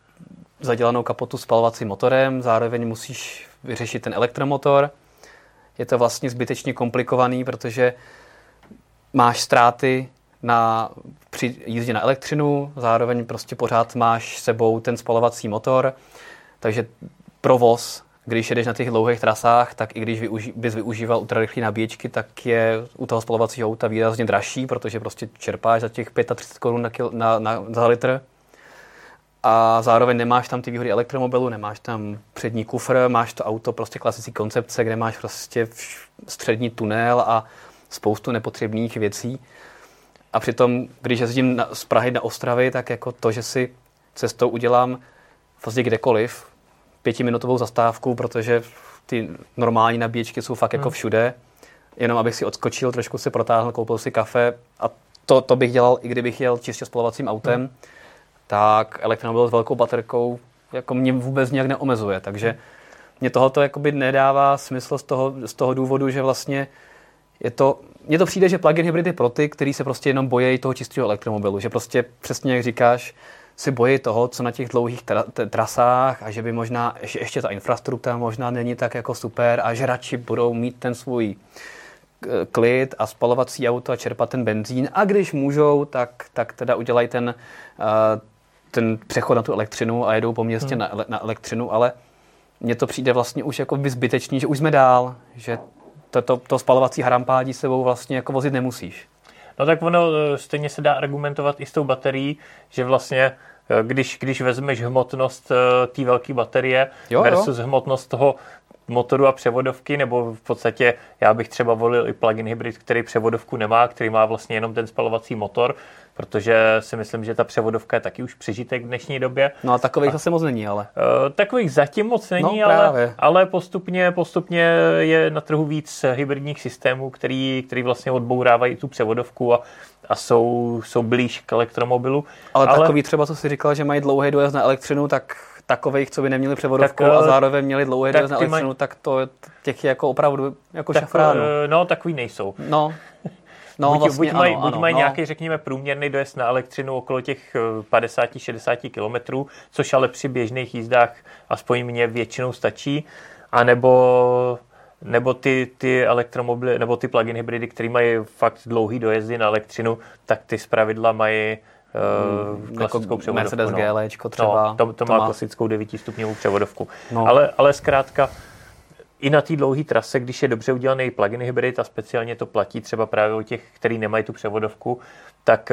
zadělanou kapotu spalovacím motorem, zároveň musíš vyřešit ten elektromotor. Je to vlastně zbytečně komplikovaný, protože máš ztráty při jízdě na elektřinu, zároveň prostě pořád máš sebou ten spalovací motor, takže provoz, když jedeš na těch dlouhých trasách, tak i když bys využíval ultrarychlé nabíječky, tak je u toho spalovacího auta výrazně dražší, protože prostě čerpáš za těch 35 korun za litr a zároveň nemáš tam ty výhody elektromobilu, nemáš tam přední kufr, máš to auto prostě klasický koncepce, kde máš prostě střední tunel a spoustu nepotřebných věcí. A přitom, když jezdím z Prahy na Ostravy, tak jako to, že si cestou udělám vlastně kdekoliv, pětiminutovou zastávku, protože ty normální nabíječky jsou fakt jako všude. Jenom abych si odskočil, trošku si protáhl, koupil si kafe a to bych dělal, i kdybych jel čistě spalovacím autem, tak elektromobil s velkou baterkou jako mě vůbec nějak neomezuje. Takže mě tohoto jakoby nedává smysl z toho důvodu, že vlastně mně to přijde, že plug-in hybrid je pro ty, kteří se prostě jenom bojejí toho čistého elektromobilu. Že prostě přesně jak říkáš, si bojí toho, co na těch dlouhých trasách a že by možná, že ještě ta infrastruktura možná není tak jako super a že radši budou mít ten svůj klid a spalovací auto a čerpat ten benzín a když můžou, tak teda udělají ten přechod na tu elektřinu a jedou po městě na elektřinu, ale mně to přijde vlastně už jako by zbytečný, že už jsme dál, že to spalovací harampádí sebou vlastně jako vozit nemusíš. No tak ono stejně se dá argumentovat i s tou baterií, že vlastně, když vezmeš hmotnost té velké baterie versus hmotnost toho motoru a převodovky, nebo v podstatě já bych třeba volil i plug-in hybrid, který převodovku nemá, který má vlastně jenom ten spalovací motor, protože si myslím, že ta převodovka je taky už přežitek v dnešní době. No a takových zase moc není, ale. Takových zatím moc není, no, ale postupně je na trhu víc hybridních systémů, který vlastně odbourávají tu převodovku a jsou blíž k elektromobilu. Ale takový třeba, co jsi říkal, že mají dlouhý dojezd na elektřinu, tak takových, co by neměli převodovku a zároveň měli dlouhé dojezd na elektřinu, tak to těch je jako opravdu jako šafránů. No, takový nejsou. No, buď mají nějaký, řekněme, průměrný dojezd na elektřinu okolo těch 50-60 km, což ale při běžných jízdách aspoň mně většinou stačí, anebo ty elektromobily, nebo ty plug-in hybridy, které mají fakt dlouhý dojezdy na elektřinu, tak ty zpravidla mají klasickou převodovku. Mercedes GLčko třeba. No, to má klasickou 9-stupňovou převodovku. No. Ale zkrátka i na té dlouhé trase, když je dobře udělaný plug-in hybrid a speciálně to platí třeba právě o těch, který nemají tu převodovku, tak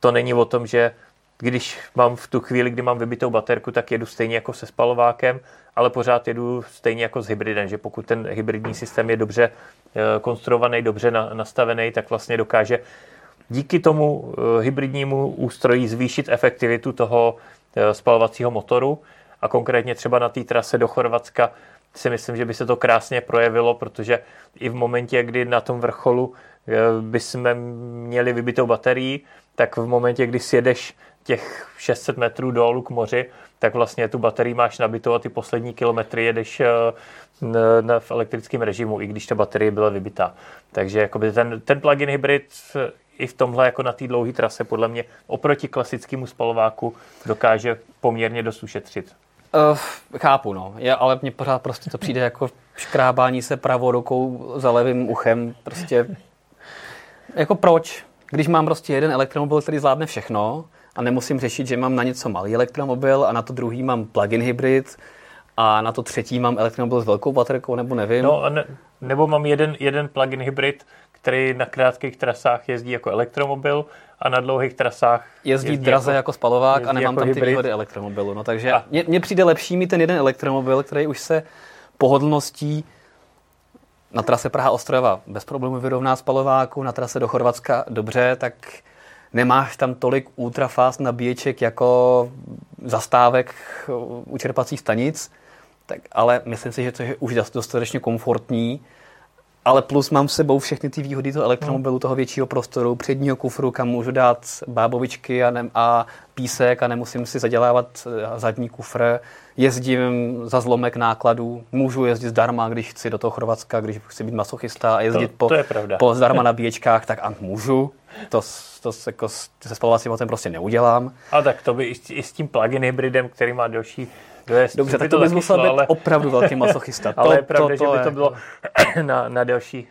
to není o tom, že když mám v tu chvíli, kdy mám vybitou baterku, tak jedu stejně jako se spalovákem, ale pořád jedu stejně jako s hybridem, že pokud ten hybridní systém je dobře konstruovaný, dobře nastavený, tak vlastně dokáže díky tomu hybridnímu ústroji zvýšit efektivitu toho spalovacího motoru a konkrétně třeba na té trase do Chorvatska si myslím, že by se to krásně projevilo, protože i v momentě, kdy na tom vrcholu bychom měli vybitou baterii, tak v momentě, kdy sjedeš těch 600 metrů dolů k moři, tak vlastně tu baterii máš nabitou a ty poslední kilometry jedeš v elektrickém režimu, i když ta baterie byla vybitá. Takže jakoby ten plug-in hybrid i v tomhle jako na té dlouhé trase podle mě oproti klasickému spalováku dokáže poměrně dost ušetřit. Chápu, no. Ale mně pořád prostě to přijde jako škrábání se pravou rukou za levým uchem. Prostě jako proč? Když mám prostě jeden elektromobil, který zvládne všechno a nemusím řešit, že mám na něco malý elektromobil a na to druhý mám plug-in hybrid a na to třetí mám elektromobil s velkou baterkou, nebo nevím. No, nebo mám jeden plug-in hybrid, který na krátkých trasách jezdí jako elektromobil a na dlouhých trasách jezdí draze jako spalovák a nemám jako tam ty výhody elektromobilu. No, takže mně přijde lepší mít ten jeden elektromobil, který už se pohodlností na trase Praha-Ostrava bez problémů vyrovná spalováku, na trase do Chorvatska dobře, tak nemáš tam tolik ultrafast nabíječek jako zastávek u čerpacích stanic, tak, ale myslím si, že to je už dostatečně komfortní. Ale plus mám s sebou všechny ty výhody toho elektromobilu, toho většího prostoru, předního kufru, kam můžu dát bábovičky a písek a nemusím si zadělávat zadní kufr. Jezdím za zlomek nákladů, můžu jezdit zdarma, když chci do toho Chorvatska, když chci být masochista a jezdit po zdarma nabíječkách, tak a můžu. To jako se spalovacím motorem prostě neudělám. A tak to by i s tím plug-in hybridem, který má delší dojezd. Dobře, tak to bys musel být opravdu velký masochista. Ale je pravda, že by to bylo na delší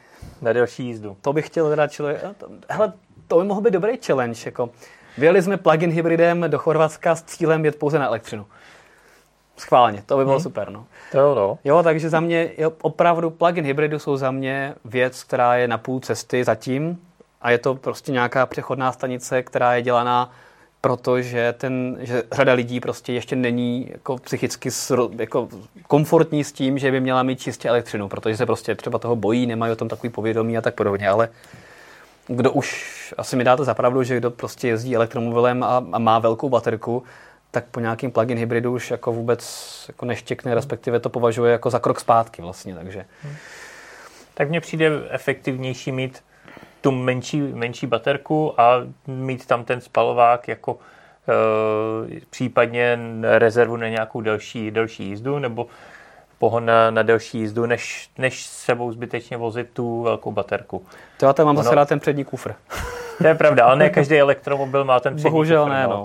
jízdu. To bych chtěl teda člověk... Hele, to by mohl být dobrý challenge. Jako. Vyjeli jsme plug-in hybridem do Chorvatska s cílem jet pouze na elektřinu. Schválně, to by bylo super. No. Jo, takže za mě opravdu plug-in hybridu jsou za mě věc, která je na půl cesty zatím. A je to prostě nějaká přechodná stanice, která je dělaná, protože že řada lidí prostě ještě není jako psychicky komfortní s tím, že by měla mít čistě elektřinu, protože se prostě třeba toho bojí, nemají o tom takový povědomí a tak podobně. Ale kdo už, asi mi dáte za pravdu, že kdo prostě jezdí elektromobilem a má velkou baterku, tak po nějakým plug-in hybridu už jako vůbec jako neštěkne, respektive to považuje jako za krok zpátky vlastně. Takže. Tak mně přijde efektivnější mít tu menší baterku a mít tam ten spalovák jako případně rezervu na nějakou delší jízdu nebo pohon na delší jízdu, než sebou zbytečně vozit tu velkou baterku. To já tam mám zase rád ten přední kufr. To je pravda, ale ne každý elektromobil má ten přední kufr.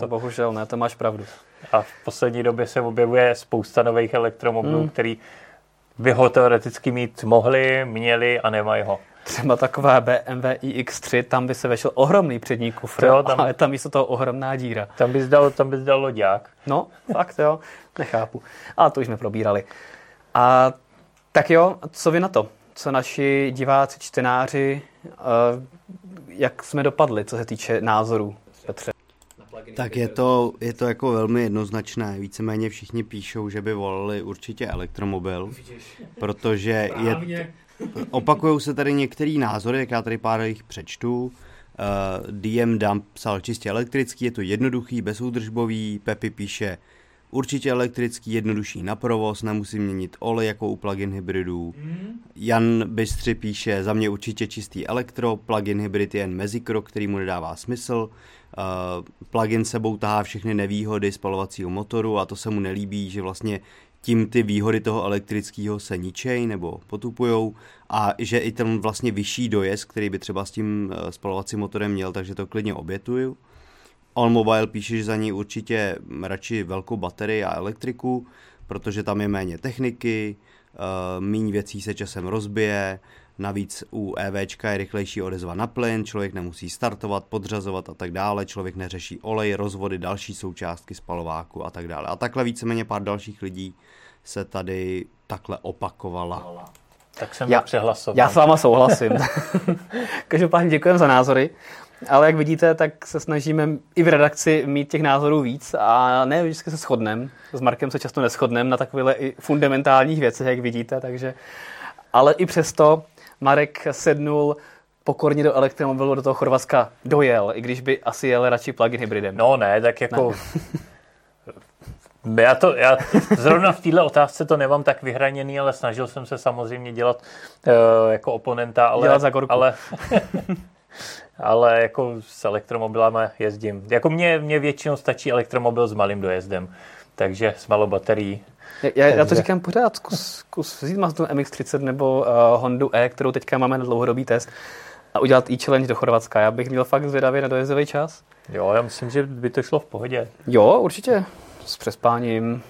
Bohužel ne, to máš pravdu. A v poslední době se objevuje spousta nových elektromobilů, který by ho teoreticky mít mohli, měli a nemají ho. Třeba taková BMW iX3, tam by se vešel ohromný přední kufr, ale je tam místo toho ohromná díra. Tam bys dal loďák. No, fakt jo, nechápu. Ale to už jsme probírali. A tak jo, co vy na to? Co naši diváci, čtenáři, jak jsme dopadli, co se týče názorů, Petře? Tak je to jako velmi jednoznačné. Víceméně všichni píšou, že by volili určitě elektromobil, protože je... Opakujou se tady některý názory, jak já tady pár jich přečtu. DM Dump psal čistě elektrický, je to jednoduchý, bezúdržbový. Pepi píše určitě elektrický, jednodušší na provoz, nemusím měnit olej jako u plug-in hybridů. Jan Bystři píše za mě určitě čistý elektro, plug-in hybrid je jen mezikrok, který mu nedává smysl. Plug-in sebou tahá všechny nevýhody spalovacího motoru a to se mu nelíbí, že vlastně tím ty výhody toho elektrického se ničej nebo potupujou a že i ten vlastně vyšší dojezd, který by třeba s tím spalovacím motorem měl, takže to klidně obětuju. Allmobile píše, že za ní určitě radši velkou baterii a elektriku, protože tam je méně techniky, míň věcí se časem rozbije, navíc u EVčka je rychlejší odezva na plyn, člověk nemusí startovat, podřazovat a tak dále, člověk neřeší olej, rozvody, další součástky spalováku a tak dále. A takhle víceméně pár dalších lidí se tady takhle opakovala. Tak jsem přehlasoval. Já s váma souhlasím. Každopádně děkujeme za názory, ale jak vidíte, tak se snažíme i v redakci mít těch názorů víc a ne vždycky se shodneme. S Markem se často neshodneme na takovýchhle i fundamentálních věcech, jak vidíte, takže... Ale i přesto Marek sednul pokorně do elektromobilu, do toho Chorvatska dojel, i když by asi jel radši plug-in hybridem. No ne, tak jako Já zrovna v této otázce to nemám tak vyhraněný, ale snažil jsem se samozřejmě dělat jako oponenta, ale jako s elektromobilama jezdím. Jako mně většinou stačí elektromobil s malým dojezdem, takže s malou baterií. Já to říkám pořád, zkus vzít Mazdu MX-30 nebo Hondu E, kterou teďka máme na dlouhodobý test, a udělat e-challenge do Chorvatska. Já bych měl fakt zvědavě na dojezdový čas. Jo, já myslím, že by to šlo v pohodě. Jo, určitě. S přespáním.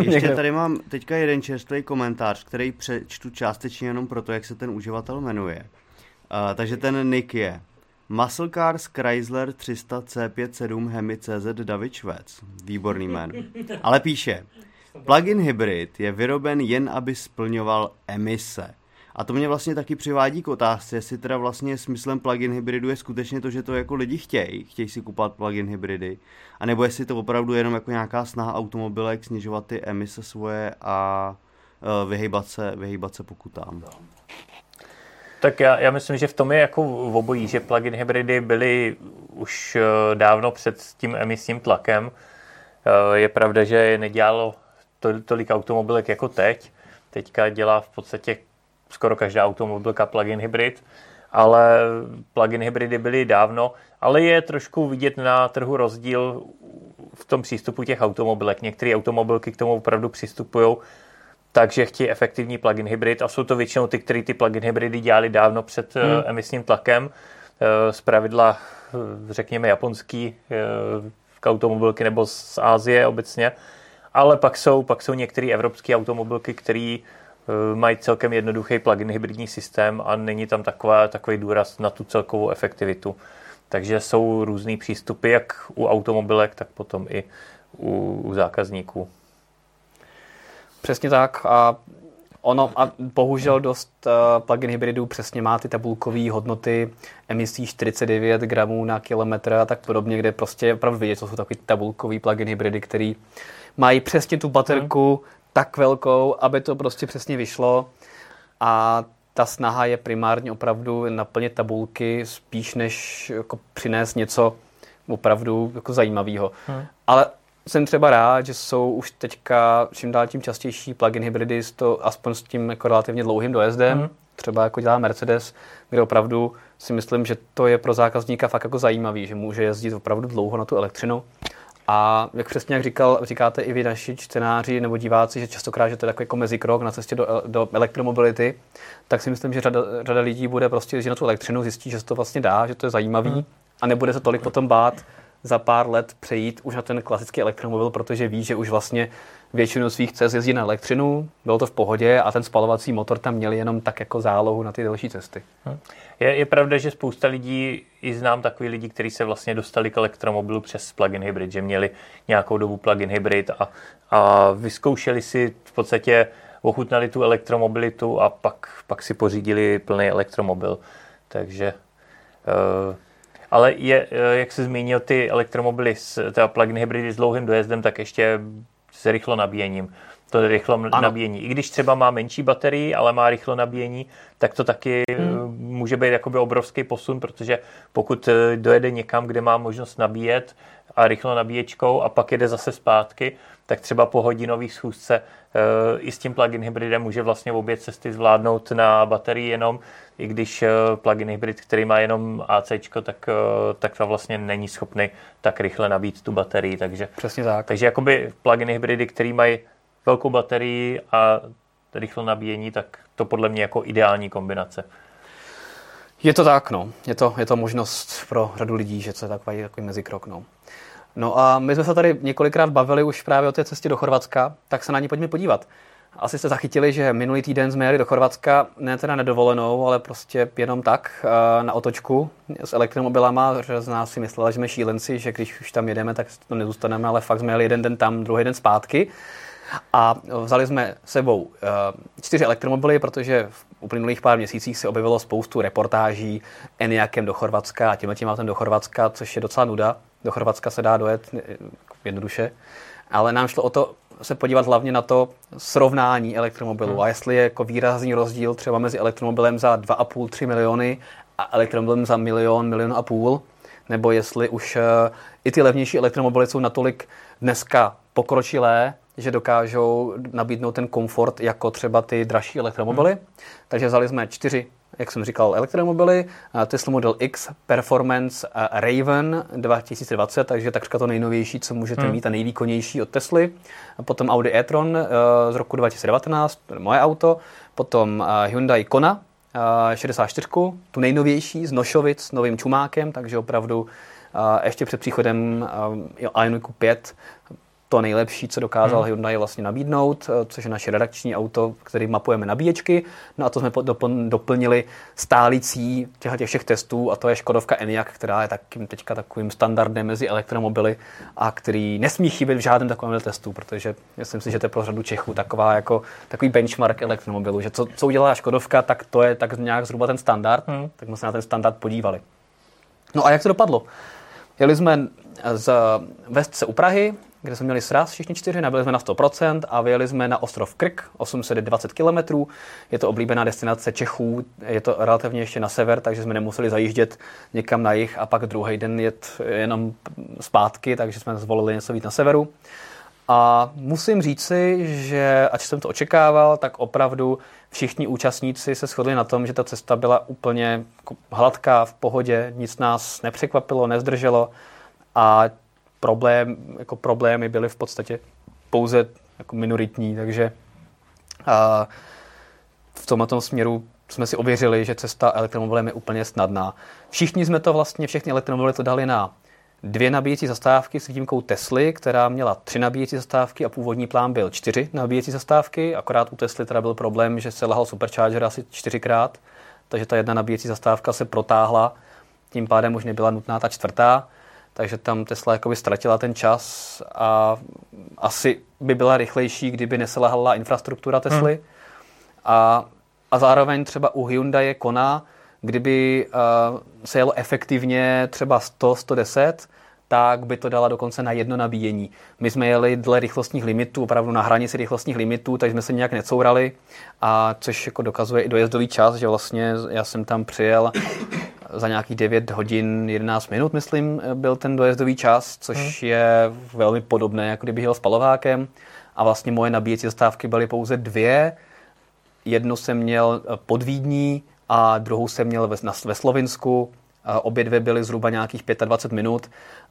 Ještě tady mám teďka jeden čerstvý komentář, který přečtu částečně jenom proto, jak se ten uživatel jmenuje. Takže ten nick je Muscle Cars Chrysler 300C 5.7 HEMI CZ David Švec. Výborný jméno. Ale píše, plug-in hybrid je vyroben jen, aby splňoval emise. A to mě vlastně taky přivádí k otázce, jestli teda vlastně smyslem plug-in hybridu je skutečně to, že to jako lidi chtějí si kupovat plug-in hybridy, anebo jestli to opravdu jenom jako nějaká snaha automobilek snižovat ty emise svoje a vyhýbat se pokutám. Tak já myslím, že v tom je jako v obojí, že plug-in hybridy byly už dávno před tím emisním tlakem. Je pravda, že nedělalo tolik automobilek jako teď. Teďka dělá v podstatě skoro každá automobilka plug-in hybrid, ale plug-in hybridy byly dávno, ale je trošku vidět na trhu rozdíl v tom přístupu těch automobilek. Některé automobilky k tomu opravdu přistupují, takže chtějí efektivní plug-in hybrid, a jsou to většinou ty, kteří ty plug-in hybridy dělali dávno před emisním tlakem. Zpravidla, řekněme, japonský automobilky nebo z Asie obecně, ale pak jsou některé evropské automobilky, které mají celkem jednoduchý plug-in hybridní systém a není tam takový důraz na tu celkovou efektivitu. Takže jsou různý přístupy, jak u automobilek, tak potom i u zákazníků. Přesně tak. A bohužel dost plug-in hybridů přesně má ty tabulkové hodnoty emisí 49 gramů na kilometr a tak podobně, kde prostě je opravdu vidět, co jsou takový tabulkový plug-in hybridy, který mají přesně tu baterku tak velkou, aby to prostě přesně vyšlo, a ta snaha je primárně opravdu naplnit tabulky spíš než jako přinést něco opravdu jako zajímavého. Ale jsem třeba rád, že jsou už teďka čím dál tím častější plug-in hybridy aspoň s tím jako relativně dlouhým dojezdem, třeba jako dělá Mercedes, kde opravdu si myslím, že to je pro zákazníka fakt jako zajímavý, že může jezdit opravdu dlouho na tu elektřinu. A jak přesně jak říkáte i vy naši čtenáři nebo diváci, že častokrát že to je takový jako mezikrok na cestě do elektromobility, tak si myslím, že řada lidí bude prostě jezdit na tu elektřinu, zjistí, že se to vlastně dá, že to je zajímavý a nebude se tolik potom bát za pár let přejít už na ten klasický elektromobil, protože ví, že už vlastně většinu svých cest jezdí na elektřinu, bylo to v pohodě a ten spalovací motor tam měl jenom tak jako zálohu na ty delší cesty. Je pravda, že spousta lidí, i znám takový lidi, kteří se vlastně dostali k elektromobilu přes plug-in hybrid, že měli nějakou dobu plug-in hybrid a vyzkoušeli si v podstatě, ochutnali tu elektromobilitu a pak si pořídili plný elektromobil. Takže... Ale jak se zmínil, ty elektromobily, teda plug-in hybridy s dlouhým dojezdem, tak ještě s rychlo nabíjením. To rychlo nabíjení. I když třeba má menší baterii, ale má rychlo nabíjení, tak to taky může být jakoby obrovský posun, protože pokud dojede někam, kde má možnost nabíjet a rychlo nabíječkou a pak jede zase zpátky, tak třeba po hodinových schůzce i s tím plug-in hybridem může vlastně obě cesty zvládnout na baterii jenom, i když plug-in hybrid, který má jenom AC, tak ta vlastně není schopný tak rychle nabít tu baterii. Takže, přesně tak. Takže jakoby plug-in hybridy, který mají velkou baterii a rychlé nabíjení, tak to podle mě jako ideální kombinace. Je to tak, no. Je to možnost pro řadu lidí, že to je takový mezikrok, no. No a my jsme se tady několikrát bavili už právě o té cestě do Chorvatska, tak se na ní pojďme podívat. Asi jste zachytili, že minulý týden jsme jeli do Chorvatska, ne teda nedovolenou, ale prostě jenom tak na otočku s elektromobilama. Z nás si myslela, že jsme šílenci, že když už tam jedeme, tak to nezůstaneme, ale fakt jsme jeli jeden den tam, druhý den zpátky. A vzali jsme sebou 4 elektromobily, protože v uplynulých pár měsících se objevilo spoustu reportáží Enyaqem do Chorvatska a tímhle tím autem do Chorvatska, což je docela nuda. Do Chorvatska se dá dojet jednoduše, ale nám šlo o to se podívat hlavně na to srovnání elektromobilů a jestli je jako výrazný rozdíl třeba mezi elektromobilem za 2,5-3 miliony a elektromobilem za milion a půl, nebo jestli už i ty levnější elektromobily jsou natolik dneska pokročilé, že dokážou nabídnout ten komfort jako třeba ty dražší elektromobily. Takže vzali jsme 4, jak jsem říkal, elektromobily, Tesla Model X, Performance Raven 2020, takže takřka to nejnovější, co můžete mít, a nejvýkonnější od Tesly. Potom Audi e-tron z roku 2019, to je moje auto. Potom Hyundai Kona 64, tu nejnovější z Nošovic s novým čumákem, takže opravdu ještě před příchodem Ioniqu 5 to nejlepší, co dokázal Hyundai vlastně nabídnout, což je naše redakční auto, který mapujeme nabíječky. No a to jsme doplnili stálicí těch všech testů, a to je Škodovka Enyaq, která je teďka takovým standardem mezi elektromobily a který nesmí chybět v žádném takovém testu, protože myslím si, že to je pro řadu Čechů takový benchmark elektromobilu, že co udělá Škodovka, tak to je tak nějak zhruba ten standard, tak jsme se na ten standard podívali. No a jak to dopadlo? Jeli jsme z Vestce u Prahy, kde jsme měli sraz všichni 4, nabili jsme na 100% a vyjeli jsme na ostrov Krk, 820 km. Je to oblíbená destinace Čechů, je to relativně ještě na sever, takže jsme nemuseli zajíždět někam na jih a pak druhý den jet jenom zpátky, takže jsme zvolili něco víc na severu. A musím říci, že ač jsem to očekával, tak opravdu všichni účastníci se shodli na tom, že ta cesta byla úplně hladká, v pohodě, nic nás nepřekvapilo, nezdrželo a problémy byly v podstatě pouze jako minoritní, takže v tomto směru jsme si ověřili, že cesta elektromobilem je úplně snadná. Všechny elektromobily to dali na 2 nabíjecí zastávky s výjimkou Tesly, která měla 3 nabíjecí zastávky a původní plán byl 4 nabíjecí zastávky, akorát u Tesly teda byl problém, že se lhal Supercharger asi 4krát, takže ta 1 nabíjecí zastávka se protáhla, tím pádem už nebyla nutná ta 4. Takže tam Tesla jakoby ztratila ten čas a asi by byla rychlejší, kdyby neselhala infrastruktura Tesly. A zároveň třeba u Hyundai Kona, kdyby se jelo efektivně třeba 100, 110, tak by to dala dokonce na 1 nabíjení. My jsme jeli dle rychlostních limitů, opravdu na hranici rychlostních limitů, takže jsme se nějak necourali, a což jako dokazuje i dojezdový čas, že vlastně já jsem tam přijel za nějakých 9 hodin, 11 minut, myslím, byl ten dojezdový čas, což je velmi podobné, jako kdybych jel spalovákem. A vlastně moje nabíjecí zastávky byly pouze 2. Jednu jsem měl pod Vídní a druhou jsem měl ve Slovinsku. Obě 2 byly zhruba nějakých 25 minut.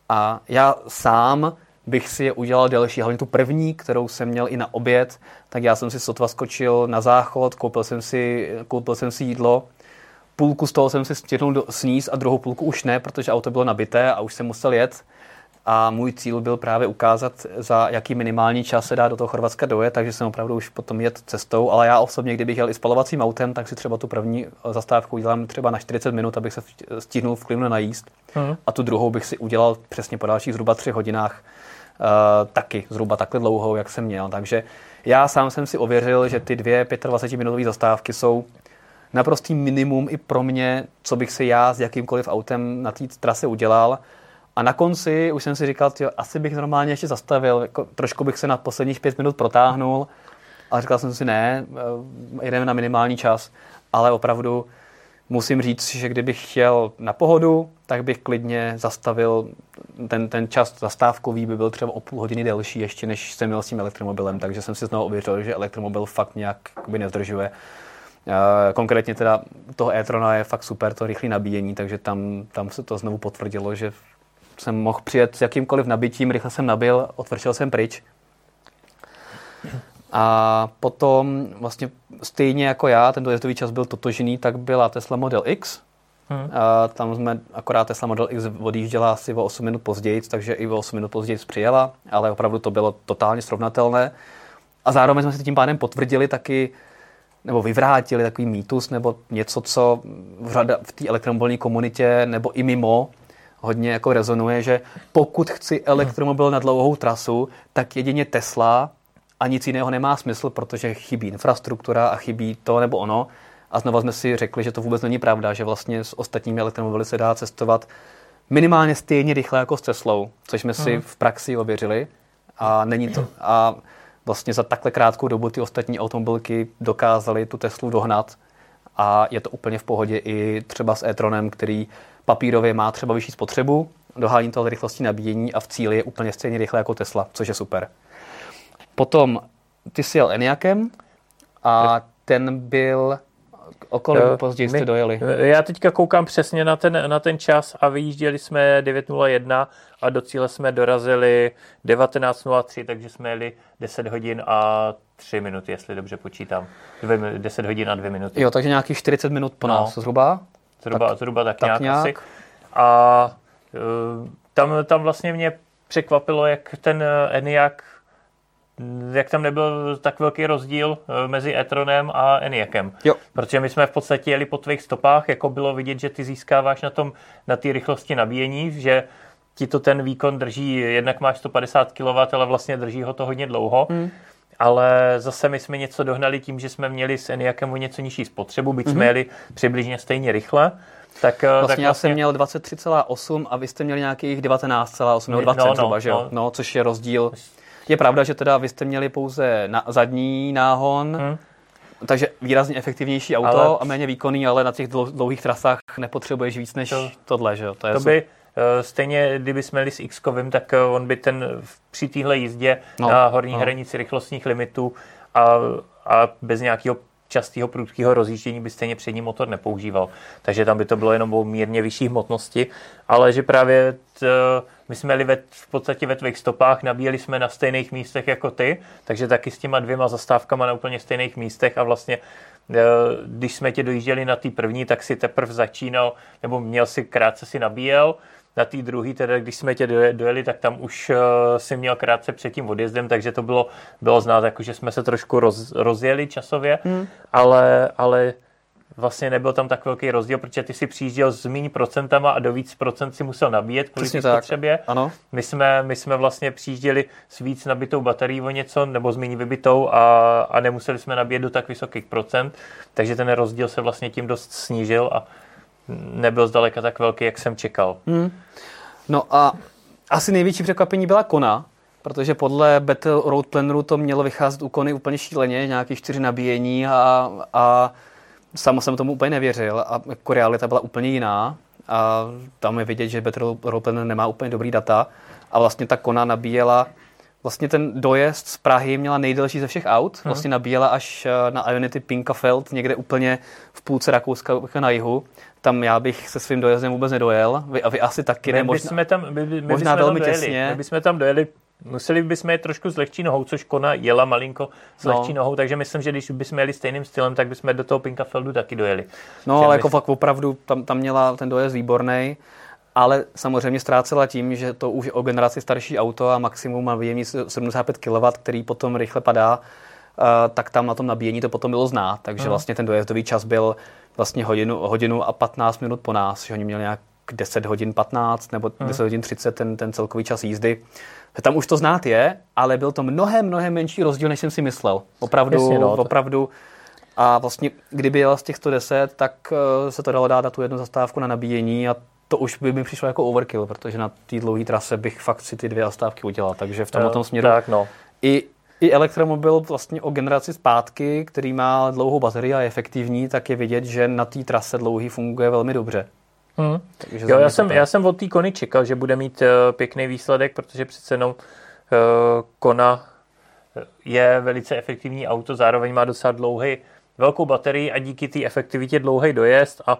A já sám bych si je udělal delší, hlavně tu první, kterou jsem měl i na oběd, tak já jsem si sotva skočil na záchod, koupil jsem si jídlo. Půlku z toho jsem si stihnul sníst a druhou půlku už ne, protože auto bylo nabité a už jsem musel jet. A můj cíl byl právě ukázat, za jaký minimální čas se dá do toho Chorvatska dojet, takže jsem opravdu už potom jet cestou. Ale já osobně, kdybych jel i spalovacím autem, tak si třeba tu první zastávku udělám třeba na 40 minut, abych se stihnul v klidu najíst. A tu druhou bych si udělal přesně po dalších zhruba 3 hodinách taky, zhruba takhle dlouhou, jak jsem měl. Takže já sám jsem si ověřil, že ty 2 25-minutové zastávky jsou naprostý minimum i pro mě, co bych si já s jakýmkoliv autem na té trase udělal. A na konci už jsem si říkal, tyjo, asi bych normálně ještě zastavil, jako trošku bych se na posledních 5 minut protáhnul, ale říkal jsem si ne, jdeme na minimální čas, ale opravdu musím říct, že kdybych jel na pohodu, tak bych klidně zastavil, ten čas zastávkový by byl třeba o půl hodiny delší ještě, než jsem měl s tím elektromobilem, takže jsem si znovu ověřil, že elektromobil fakt nějak nezdržuje. Konkrétně teda toho e-trona je fakt super, to rychlé nabíjení, takže tam se to znovu potvrdilo, že jsem mohl přijet s jakýmkoliv nabitím, rychle jsem nabil, odvrčel jsem pryč. A potom vlastně stejně jako já, ten dojezdový čas byl totožný, tak byla Tesla Model X. Tam jsme akorát Tesla Model X odjížděla asi o 8 minut později, takže i o 8 minut později přijela, ale opravdu to bylo totálně srovnatelné. A zároveň jsme si tím pádem potvrdili taky, nebo vyvrátili takový mýtus, nebo něco, co v té elektromobilní komunitě nebo i mimo hodně jako rezonuje, že pokud chci elektromobil na dlouhou trasu, tak jedině Tesla a nic jiného nemá smysl, protože chybí infrastruktura a chybí to nebo ono. A znova jsme si řekli, že to vůbec není pravda, že vlastně s ostatními elektromobily se dá cestovat minimálně stejně rychle jako s Teslou, což jsme si v praxi ověřili. A není to... A vlastně za takhle krátkou dobu ty ostatní automobilky dokázaly tu Teslu dohnat a je to úplně v pohodě i třeba s e-tronem, který papírově má třeba vyšší spotřebu, dohání to rychlostí nabíjení a v cíli je úplně stejně rychle jako Tesla, což je super. Potom ty si jel Enyaqem a ten byl okolo později jste dojeli. Já teďka koukám přesně na ten čas a vyjížděli jsme 9.01 a do cíle jsme dorazili 19.03, takže jsme jeli 10 hodin a 3 minuty, jestli dobře počítám. 10 hodin a 2 minuty. Jo, takže nějakých 40 minut po nás zhruba. Zhruba tak nějak. A tam vlastně mě překvapilo, jak ten Enyaq, jak tam nebyl tak velký rozdíl mezi e-tronem a Enyaqem. Jo. Protože my jsme v podstatě jeli po tvých stopách, jako bylo vidět, že ty získáváš na té rychlosti nabíjení, že ti to ten výkon drží, jednak máš 150 kW, ale vlastně drží ho to hodně dlouho. Ale zase my jsme něco dohnali tím, že jsme měli s Enyaqem o něco nižší spotřebu, byť jsme jeli přibližně stejně rychle. Tak já jsem měl 23,8 a vy jste měli nějakých 19,8 nebo 20 zhruba, že jo? No, což je rozdíl. Je pravda, že teda vy jste měli pouze zadní náhon, takže výrazně efektivnější auto a méně výkonný, ale na těch dlouhých trasách nepotřebuješ víc než tohle, že jo? Stejně, kdyby jsme jeli s X-kovým, tak on by při téhle jízdě na horní hranici rychlostních limitů a bez nějakého častého prudkého rozjíždění by stejně přední motor nepoužíval. Takže tam by to bylo jenom o mírně vyšší hmotnosti. Ale že právě my jsme jeli v podstatě ve tvých stopách, nabíjeli jsme na stejných místech jako ty, takže taky s těma dvěma zastávkama na úplně stejných místech a vlastně když jsme tě dojížděli na té první, tak si teprve začínal, nebo měl si krátce si nabíjel, na té druhé, teda když jsme tě dojeli, tak tam už si měl krátce před tím odjezdem, takže to bylo znát, jako, že jsme se trošku rozjeli časově, ale vlastně nebyl tam tak velký rozdíl, protože ty si přijížděl s méně procentama a do víc procent si musel nabíjet kvůli spotřebě. Ano. My jsme vlastně přijížděli s víc nabitou baterií o něco, nebo s méně vybitou a nemuseli jsme nabíjet do tak vysokých procent, takže ten rozdíl se vlastně tím dost snížil a nebyl zdaleka tak velký, jak jsem čekal. No a asi největší překvapení byla Kona, protože podle Battle Road Planneru to mělo vycházet u Kony úplně šíleně, nějakých 4 nabíjení a samo jsem tomu úplně nevěřil a jako realita byla úplně jiná a tam je vidět, že Battle Road Planner nemá úplně dobrý data a vlastně ta Kona nabíjela, vlastně ten dojezd z Prahy měla nejdelší ze všech aut, vlastně nabíjela až na Ionity Pinkafeld, někde úplně v půlce Rakouska na jihu. Tam já bych se svým dojezdem vůbec nedojel. Vy asi taky ne, možná velmi těsně. My bychom tam dojeli, museli bychom je trošku s lehčí nohou, což Kona jela malinko s lehčí nohou, takže myslím, že když bychom jeli stejným stylem, tak bychom do toho Pinkafeldu taky dojeli. No, ale jako fakt opravdu, tam měla ten dojezd výborný, ale samozřejmě ztrácela tím, že to už je o generaci starší auto a maximum má výjemní 75 kW, který potom rychle padá, tak tam na tom nabíjení to potom bylo znát, takže vlastně ten dojezdový čas byl vlastně hodinu a 15 minut po nás, že oni měli nějak 10 hodin 15 nebo 10 hodin 30 ten celkový čas jízdy. Tam už to znát je, ale byl to mnohem menší rozdíl, než jsem si myslel. Opravdu. A vlastně, kdyby jela z těch 110, tak se to dalo dát na tu jednu zastávku na nabíjení a to už by mi přišlo jako overkill, protože na té dlouhé trase bych fakt si ty 2 zastávky udělal, takže v tomto směru I elektromobil vlastně o generaci zpátky, který má dlouhou baterii a je efektivní, tak je vidět, že na té trase dlouhý funguje velmi dobře. Jo, já jsem od té Kony čekal, že bude mít pěkný výsledek, protože přece jenom Kona je velice efektivní auto, zároveň má docela velkou baterii a díky té efektivitě dlouhý dojezd a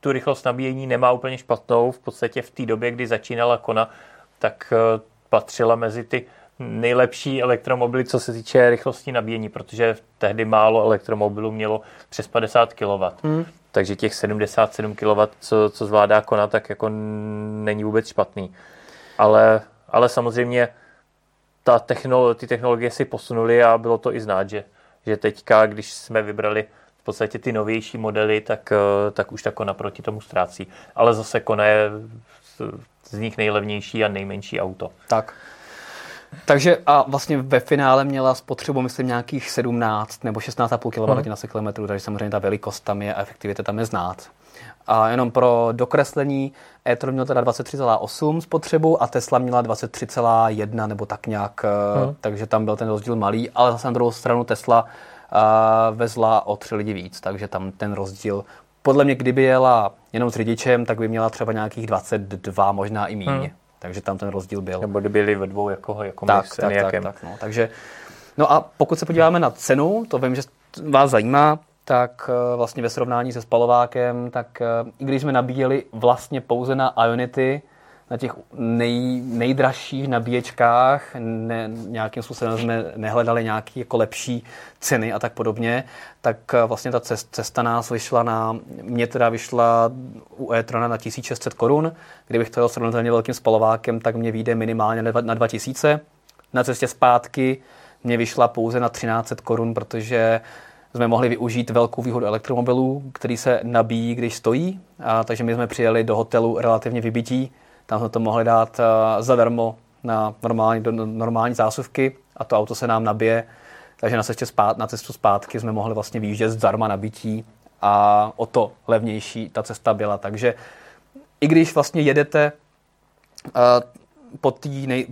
tu rychlost nabíjení nemá úplně špatnou. V podstatě v té době, kdy začínala Kona, tak patřila mezi ty nejlepší elektromobily, co se týče rychlosti nabíjení, protože tehdy málo elektromobilů mělo přes 50 kW. Takže těch 77 kW, co zvládá Kona, tak jako není vůbec špatný. Ale samozřejmě ty technologie si posunuly a bylo to i znát, že teďka, když jsme vybrali v podstatě ty novější modely, tak už ta Kona proti tomu ztrácí. Ale zase Kona je z nich nejlevnější a nejmenší auto. Tak. Takže a vlastně ve finále měla spotřebu, myslím, nějakých 17 nebo 16,5 kWh na kilometru, takže samozřejmě ta velikost tam je a efektivita tam je znát. A jenom pro dokreslení, e-tron měl teda 23,8 spotřebu a Tesla měla 23,1 nebo tak nějak, takže tam byl ten rozdíl malý, ale zase na druhou stranu Tesla vezla o 3 lidi víc, takže tam ten rozdíl Podle mě, kdyby jela jenom s řidičem, tak by měla třeba nějakých 22, možná i míň. Takže tam ten rozdíl byl. Nebo byli ve dvou jako tak, my s Enyaqem. Tak. Takže, no a pokud se podíváme na cenu, to vím, že vás zajímá, tak vlastně ve srovnání se spalovákem, tak i když jsme nabíjeli vlastně pouze na Ionity, na těch nejdražších nabíječkách, nějakým způsobem jsme nehledali nějaké jako lepší ceny a tak podobně, tak vlastně ta cesta nás vyšla mě vyšla u e-trona na 1600 korun, kdybych to jel srovnatelně velkým spalovákem, tak mě vyjde minimálně na 2000. Na cestě zpátky mě vyšla pouze na 1300 korun, protože jsme mohli využít velkou výhodu elektromobilů, který se nabíjí, když stojí, takže my jsme přijeli do hotelu relativně vybití. Tam jsme to mohli dát zadarmo na normální zásuvky a to auto se nám nabije. Takže na cestu zpátky jsme mohli vlastně vyjíždět zdarma nabití a o to levnější ta cesta byla. Takže i když vlastně jedete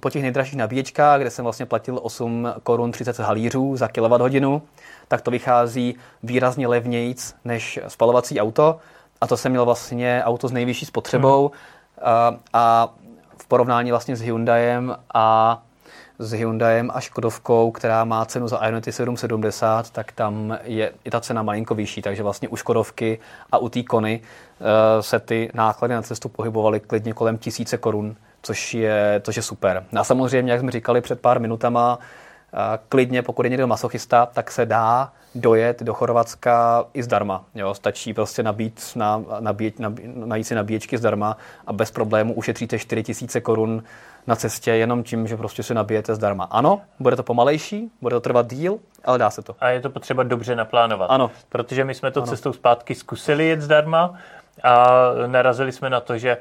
po těch nejdražších nabíječkách, kde jsem vlastně platil 8,30 Kč za kWh, tak to vychází výrazně levnějc než spalovací auto. A to jsem měl vlastně auto s nejvyšší spotřebou. A v porovnání vlastně s Hyundaiem a Škodovkou, která má cenu za Ionity 770, tak tam je i ta cena malinko vyšší, takže vlastně u Škodovky a u té Kony se ty náklady na cestu pohybovaly klidně kolem 1000 korun, což je super. A samozřejmě, jak jsme říkali před pár minutama, klidně, pokud je někdo masochista, tak se dá dojet do Chorvatska i zdarma. Jo, stačí prostě najít si nabíječky zdarma a bez problému ušetříte 4000 korun na cestě jenom tím, že prostě si nabijete zdarma. Ano, bude to pomalejší, bude to trvat díl, ale dá se to. A je to potřeba dobře naplánovat. Ano. Protože my jsme to cestou zpátky zkusili jet zdarma a narazili jsme na to, že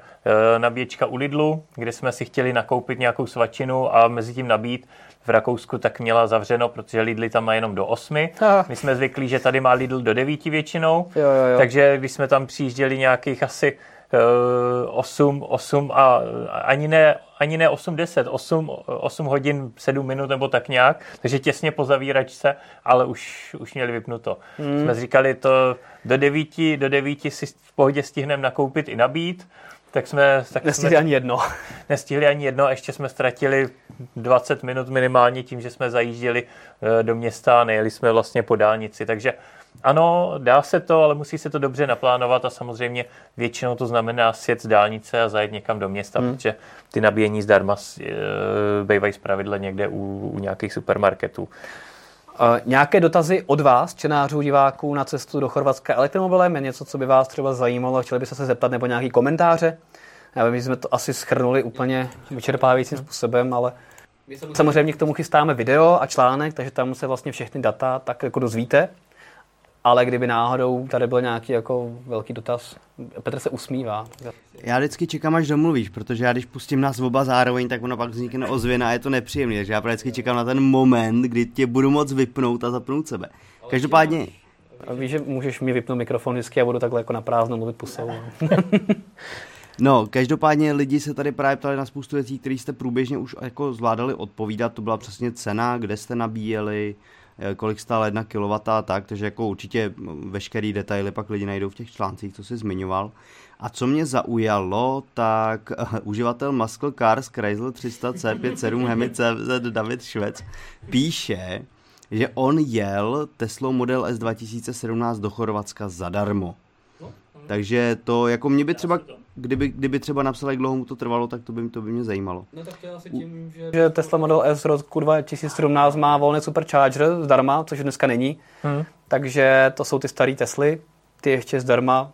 nabíječka u Lidlu, kde jsme si chtěli nakoupit nějakou svačinu a mezi tím nabít, v Rakousku tak měla zavřeno, protože Lidl tam má jenom do 8. My jsme zvyklí, že tady má Lidl do 9 většinou, jo. Takže když jsme tam přijížděli nějakých asi 8 a ani ne 8:10, 8 hodin 7 minut nebo tak nějak, takže těsně po zavíračce, ale už měli vypnuto. Jsme říkali, to do 9 si v pohodě stihneme nakoupit i nabít, tak Nestihli ani jedno a ještě jsme ztratili 20 minut minimálně tím, že jsme zajížděli do města a nejeli jsme vlastně po dálnici. Takže ano, dá se to, ale musí se to dobře naplánovat a samozřejmě většinou to znamená sjet z dálnice a zajet někam do města, protože ty nabíjení zdarma bývají zpravidla někde u nějakých supermarketů. Nějaké dotazy od vás, čtenářů, diváků na cestu do Chorvatska elektromobilem, je něco, co by vás třeba zajímalo, chtěli byste se zeptat, nebo nějaký komentáře? Já vím, že jsme to asi shrnuli úplně vyčerpávajícím způsobem, ale samozřejmě k tomu chystáme video a článek, takže tam se vlastně všechny data tak jako dozvíte. Ale kdyby náhodou tady byl nějaký jako velký dotaz, Petr se usmívá. Já vždycky čekám, až domluvíš, protože já když pustím nás oba zároveň, tak ono pak vznikne ozvěna a je to nepříjemné. Takže já vždycky čekám na ten moment, kdy tě budu moc vypnout a zapnout sebe. Každopádně. Víš, že můžeš mi vypnout mikrofon vždycky a budu takhle jako na prázdno mluvit pusou. No, každopádně lidi se tady právě ptali na spoustu věcí, které jste průběžně už jako zvládali odpovídat. To byla přesně cena, kde jste nabíjeli, kolik stála 1 kW a tak, takže jako určitě veškerý detaily pak lidi najdou v těch článcích, co jsi zmiňoval. A co mě zaujalo, tak uživatel Muscle Cars Chrysler 300C 5.7 HEMI CZ David Švec píše, že on jel Tesla Model S 2017 do Chorvatska zadarmo. Takže to jako mě by třeba, kdyby třeba napsal, jak dlouho mu to trvalo, tak to by mě zajímalo. No tak chtěla si tím, že Tesla Model S roku 2017 má volný Supercharger zdarma, což dneska není. Takže to jsou ty starý Tesly, ty ještě zdarma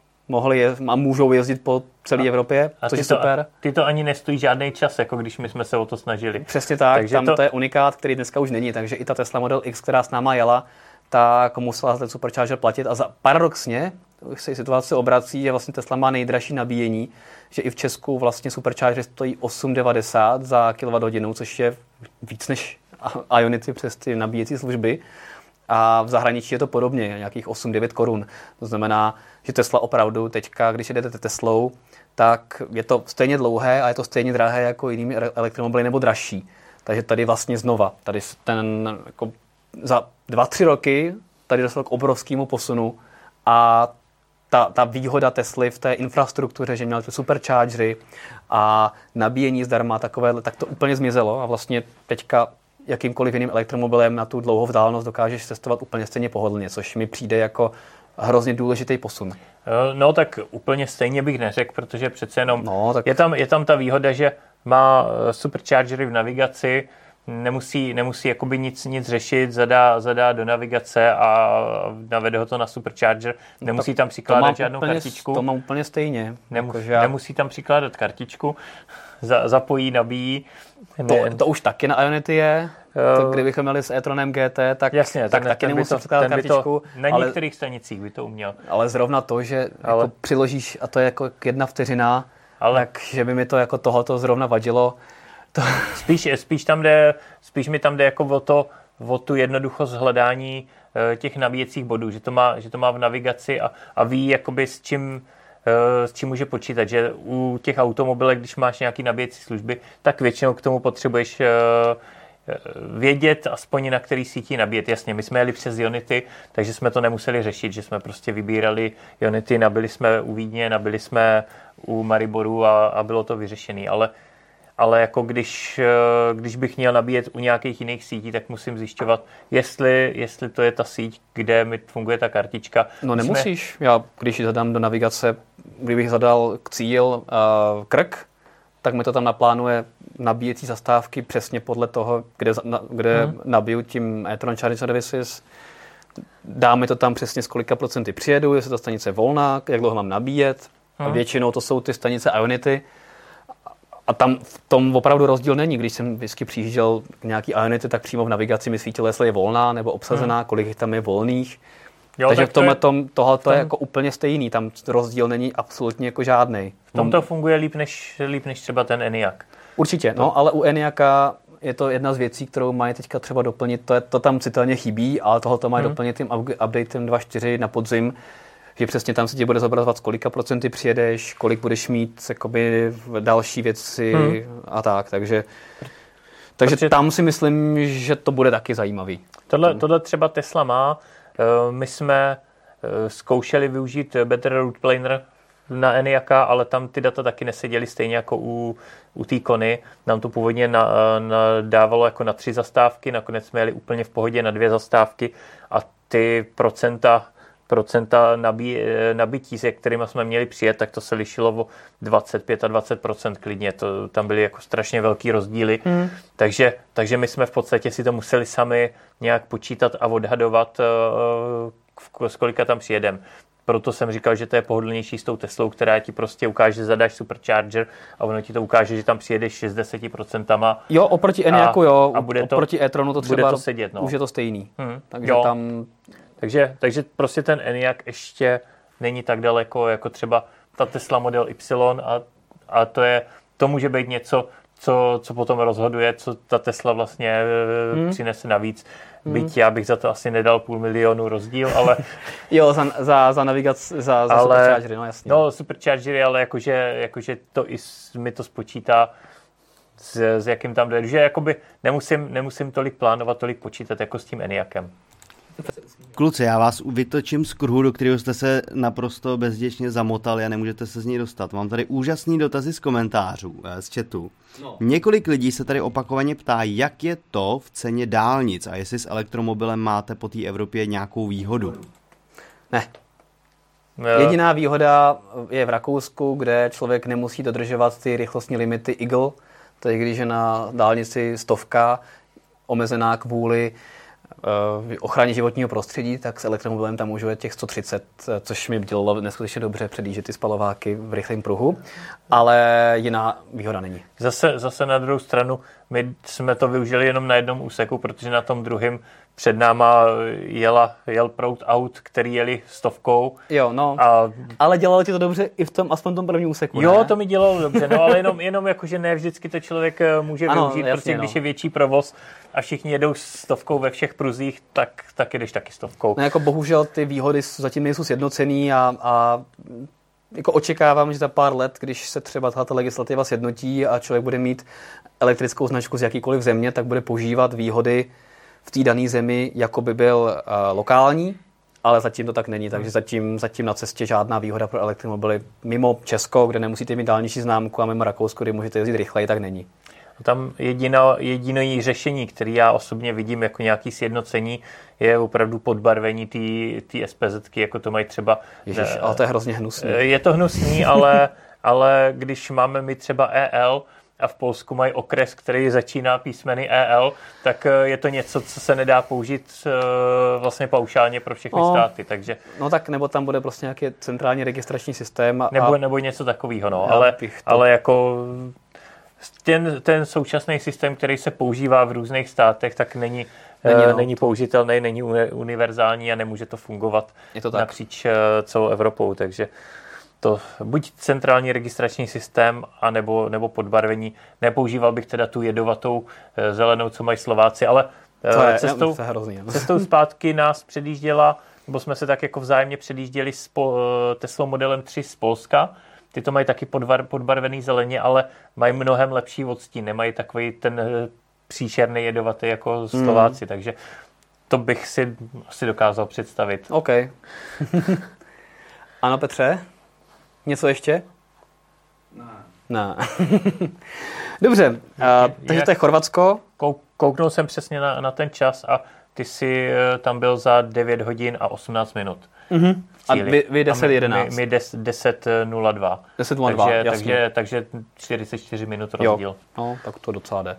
můžou jezdit po celé Evropě, což je super. Ty to ani nestojí žádný čas, jako když my jsme se o to snažili. Přesně tak, takže tam to je unikát, který dneska už není, takže i ta Tesla Model X, která s náma jela, tak musela ten Supercharger platit a paradoxně se situace obrací, že vlastně Tesla má nejdražší nabíjení, že i v Česku vlastně Supercharger stojí 8,90 za kWh, což je víc než Ionity přes ty nabíjecí služby. A v zahraničí je to podobně, nějakých 8-9 korun. To znamená, že Tesla opravdu teďka, když jedete Teslou, tak je to stejně dlouhé a je to stejně drahé jako jinými elektromobily nebo dražší. Takže tady vlastně znova, tady ten jako za 2-3 roky tady došlo k obrovskému posunu a ta výhoda Tesly v té infrastruktuře, že měl ty superchargery a nabíjení zdarma takové, tak to úplně zmizelo a vlastně teďka jakýmkoliv jiným elektromobilem na tu dlouhou vzdálenost dokážeš cestovat úplně stejně pohodlně, což mi přijde jako hrozně důležitý posun. No tak úplně stejně bych neřekl, protože přece jenom je tam ta výhoda, že má superchargery v navigaci, nemusí jakoby nic řešit, zadá do navigace a navede ho to na supercharger, nemusí tam přikládat žádnou kartičku. To má úplně stejně. Nemusí tam přikládat kartičku, zapojí, nabíjí. To už taky na Ionity je. To, kdybychom měli s e-tronem GT, tak taky nemusí přikládat kartičku. Na některých stanicích by to uměl. Ale zrovna to, že jako přiložíš a to je jako jedna vteřina, takže by mi to jako tohoto zrovna vadilo. Spíš mi tam jde jako o tu jednoduchost hledání těch nabíjecích bodů, že to má v navigaci a ví jakoby s čím může počítat, že u těch automobilek, když máš nějaký nabíjecí služby, tak většinou k tomu potřebuješ vědět aspoň na který síti nabíjet. Jasně, my jsme jeli přes Ionity, takže jsme to nemuseli řešit, že jsme prostě vybírali Ionity, nabili jsme u Vídně, nabili jsme u Mariboru a bylo to vyřešené, ale jako když bych měl nabíjet u nějakých jiných sítí, tak musím zjišťovat, jestli to je ta síť, kde mi funguje ta kartička. No nemusíš. Já když zadám do navigace, kdybych zadal cíl Krk, tak mi to tam naplánuje nabíjecí zastávky přesně podle toho, kde nabiju tím e-tron charging services. Dá mi to tam přesně z kolika procenty přijedu, jestli ta stanice je volná, jak dlouho mám nabíjet. A většinou to jsou ty stanice Ionity. A tam v tom opravdu rozdíl není. Když jsem vždycky přijížděl k nějaký Ionity, tak přímo v navigaci mi svítilo, jestli je volná nebo obsazená, kolik tam je volných. Jo, takže tohle je jako úplně stejný. Tam rozdíl není absolutně jako žádnej. V tom to funguje líp než třeba ten Enyaq. Určitě, no, ale u Enyaqu je to jedna z věcí, kterou mají teďka třeba doplnit. To tam citelně chybí, ale tohle to mají doplnit tím updatem 2.4 na podzim, že přesně tam se ti bude zobrazovat, z kolika procenty přijedeš, kolik budeš mít jakoby další věci a tak. Takže tam si myslím, že to bude taky zajímavý. Tohle třeba Tesla má. My jsme zkoušeli využít Better Route Planner na Enyaqu, ale tam ty data taky neseděly stejně jako u té Kony. Nám to původně dávalo jako na 3 zastávky, nakonec jsme jeli úplně v pohodě na 2 zastávky a ty procenta nabití, se kterými jsme měli přijet, tak to se lišilo o 25 a 20% klidně. Tam byly jako strašně velký rozdíly. Takže my jsme v podstatě si to museli sami nějak počítat a odhadovat, z kolika tam přijedem. Proto jsem říkal, že to je pohodlnější s tou Teslou, která ti prostě ukáže, zadáš supercharger a ono ti to ukáže, že tam přijedeš 60%. Jo, oproti Enyaqu jo, oproti e-tronu to třeba to sedět, no. Už je to stejný. Takže jo. Takže prostě ten Enyaq ještě není tak daleko jako třeba ta Tesla Model Y a to může být něco, co potom rozhoduje, co ta Tesla vlastně přinese navíc. Byť já bych za to asi nedal 500 000 rozdíl, ale... jo, za navigaci, za superchargery, no jasně. No superchargery, ale jakože to mi to spočítá, s jakým tam dojedu. Že jakoby nemusím tolik plánovat, tolik počítat jako s tím Enyaqem. Kluci, já vás vytočím z kruhu, do kterého jste se naprosto bezděčně zamotali a nemůžete se z něj dostat. Mám tady úžasný dotazy z komentářů, z chatu. No. Několik lidí se tady opakovaně ptá, jak je to v ceně dálnic a jestli s elektromobilem máte po té Evropě nějakou výhodu. Ne. Jediná výhoda je v Rakousku, kde člověk nemusí dodržovat ty rychlostní limity IGL, tedy když je na dálnici 100 omezená kvůli ochraně životního prostředí, tak s elektromobilem tam můžu jet těch 130, což mi dělalo neskutečně dobře předjíždět ty spalováky v rychlém pruhu, ale jiná výhoda není. Zase na druhou stranu, my jsme to využili jenom na jednom úseku, protože na tom druhém před náma jel proud aut, který jeli 100. Jo, no, ale dělalo ti to dobře i v tom, aspoň tom prvním úseku, jo, ne? To mi dělalo dobře, no, ale jenom jakože ne vždycky to člověk může využít, jasně, prostě když je větší provoz a všichni jedou 100 ve všech pruzích, tak jedeš taky 100. No, jako bohužel ty výhody zatím nejsou sjednocený a jako očekávám, že za pár let, když se třeba tato legislativa sjednotí a člověk bude mít elektrickou značku z jakýkoliv země, tak bude požívat výhody v té dané zemi, jako by byl lokální, ale zatím to tak není, takže zatím na cestě žádná výhoda pro elektromobily. Mimo Česko, kde nemusíte mít dálniční známku, a mimo Rakousko, kde můžete jezdit rychleji, tak není. Tam jediné řešení, které já osobně vidím jako nějaké sjednocení, je opravdu podbarvení té SPZ-ky, jako to mají třeba... Ježiš, ale to je hrozně hnusný. Je to hnusný, ale když máme my třeba EL a v Polsku mají okres, který začíná písmeny EL, tak je to něco, co se nedá použít vlastně paušálně pro všechny státy. Takže... No tak nebo tam bude prostě nějaký centrální registrační systém. Nebo něco takového, no. Ale jako... Ten současný systém, který se používá v různých státech, tak není použitelný, není univerzální a nemůže to fungovat napříč celou Evropou. Takže to buď centrální registrační systém, anebo podbarvení. Nepoužíval bych teda tu jedovatou zelenou, co mají Slováci, ale cestou zpátky nás předjížděla, nebo jsme se tak jako vzájemně předjížděli s Tesla Modelem 3 z Polska. Ty to mají taky podbarvený zeleně, ale mají mnohem lepší odstín, nemají takový ten příšerný jedovatý jako Slováci, takže to bych si asi dokázal představit. OK. Ano, Petře? Něco ještě? Ne. Dobře, takže to je Chorvatsko. Kouknul jsem přesně na ten čas a ty jsi tam byl za 9 hodin a 18 minut. Mm-hmm. A vy 10:11. My 10:02. 10:02, takže 44 minut rozdíl. Jo. No, tak to docela jde.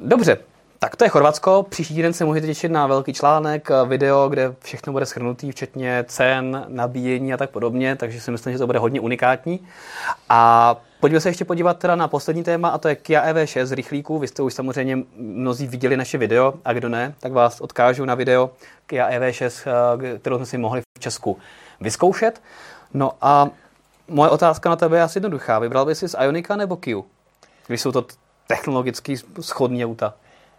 Dobře, tak to je Chorvatsko. Příští týden se můžete těšit na velký článek, video, kde všechno bude shrnutý, včetně cen, nabíjení a tak podobně, takže si myslím, že to bude hodně unikátní. A pojďme se ještě podívat teda na poslední téma, a to je Kia EV6 z rychlíku. Vy jste už samozřejmě mnozí viděli naše video, a kdo ne, tak vás odkážu na video Kia EV6, kterou jsme si mohli v Česku vyzkoušet. No a moje otázka na tebe je asi jednoduchá. Vybral bys si z Ionika nebo Kiu, když jsou to technologicky shodný auta?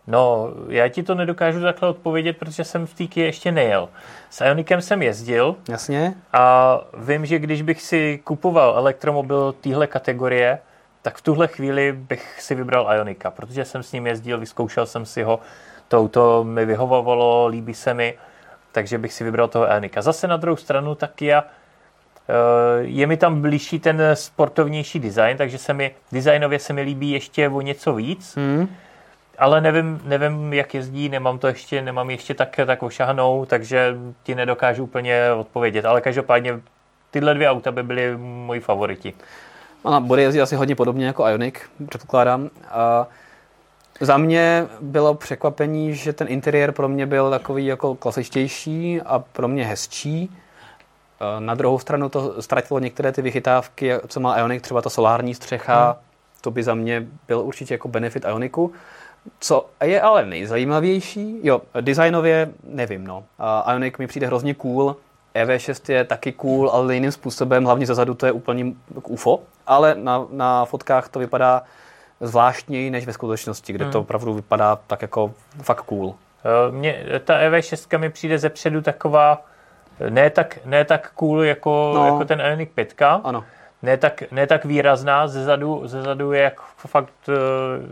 No, já ti to nedokážu takhle odpovědět, protože jsem v té Kia ještě nejel. S Ioniqem jsem jezdil. Jasně. A vím, že když bych si kupoval elektromobil téhle kategorie, tak v tuhle chvíli bych si vybral Ioniqa, protože jsem s ním jezdil, vyzkoušel jsem si ho, to mi vyhovovalo, líbí se mi, takže bych si vybral toho Ioniqa. Zase na druhou stranu ta Kia, je mi tam blížší ten sportovnější design, takže designově se mi líbí ještě o něco víc. Ale nevím, jak jezdí, nemám ještě tak ošahnou, takže ti nedokážu úplně odpovědět. Ale každopádně tyhle dvě auta by byly moji favoriti. Ona bude jezdit asi hodně podobně jako Ioniq, předpokládám. A za mě bylo překvapení, že ten interiér pro mě byl takový jako klasičtější a pro mě hezčí. Na druhou stranu to ztratilo některé ty vychytávky, co má Ioniq, třeba ta solární střecha, to by za mě byl určitě jako benefit Ioniqu. Co je ale nejzajímavější, designově nevím, Ioniq mi přijde hrozně cool, EV6 je taky cool, ale jiným způsobem, hlavně zezadu to je úplně UFO, ale na fotkách to vypadá zvláštněji než ve skutečnosti, kde to opravdu vypadá tak jako fakt cool. Ta EV6 mi přijde zepředu taková, ne tak cool jako ten Ioniq 5. Ano. Ne tak výrazná, zezadu je fakt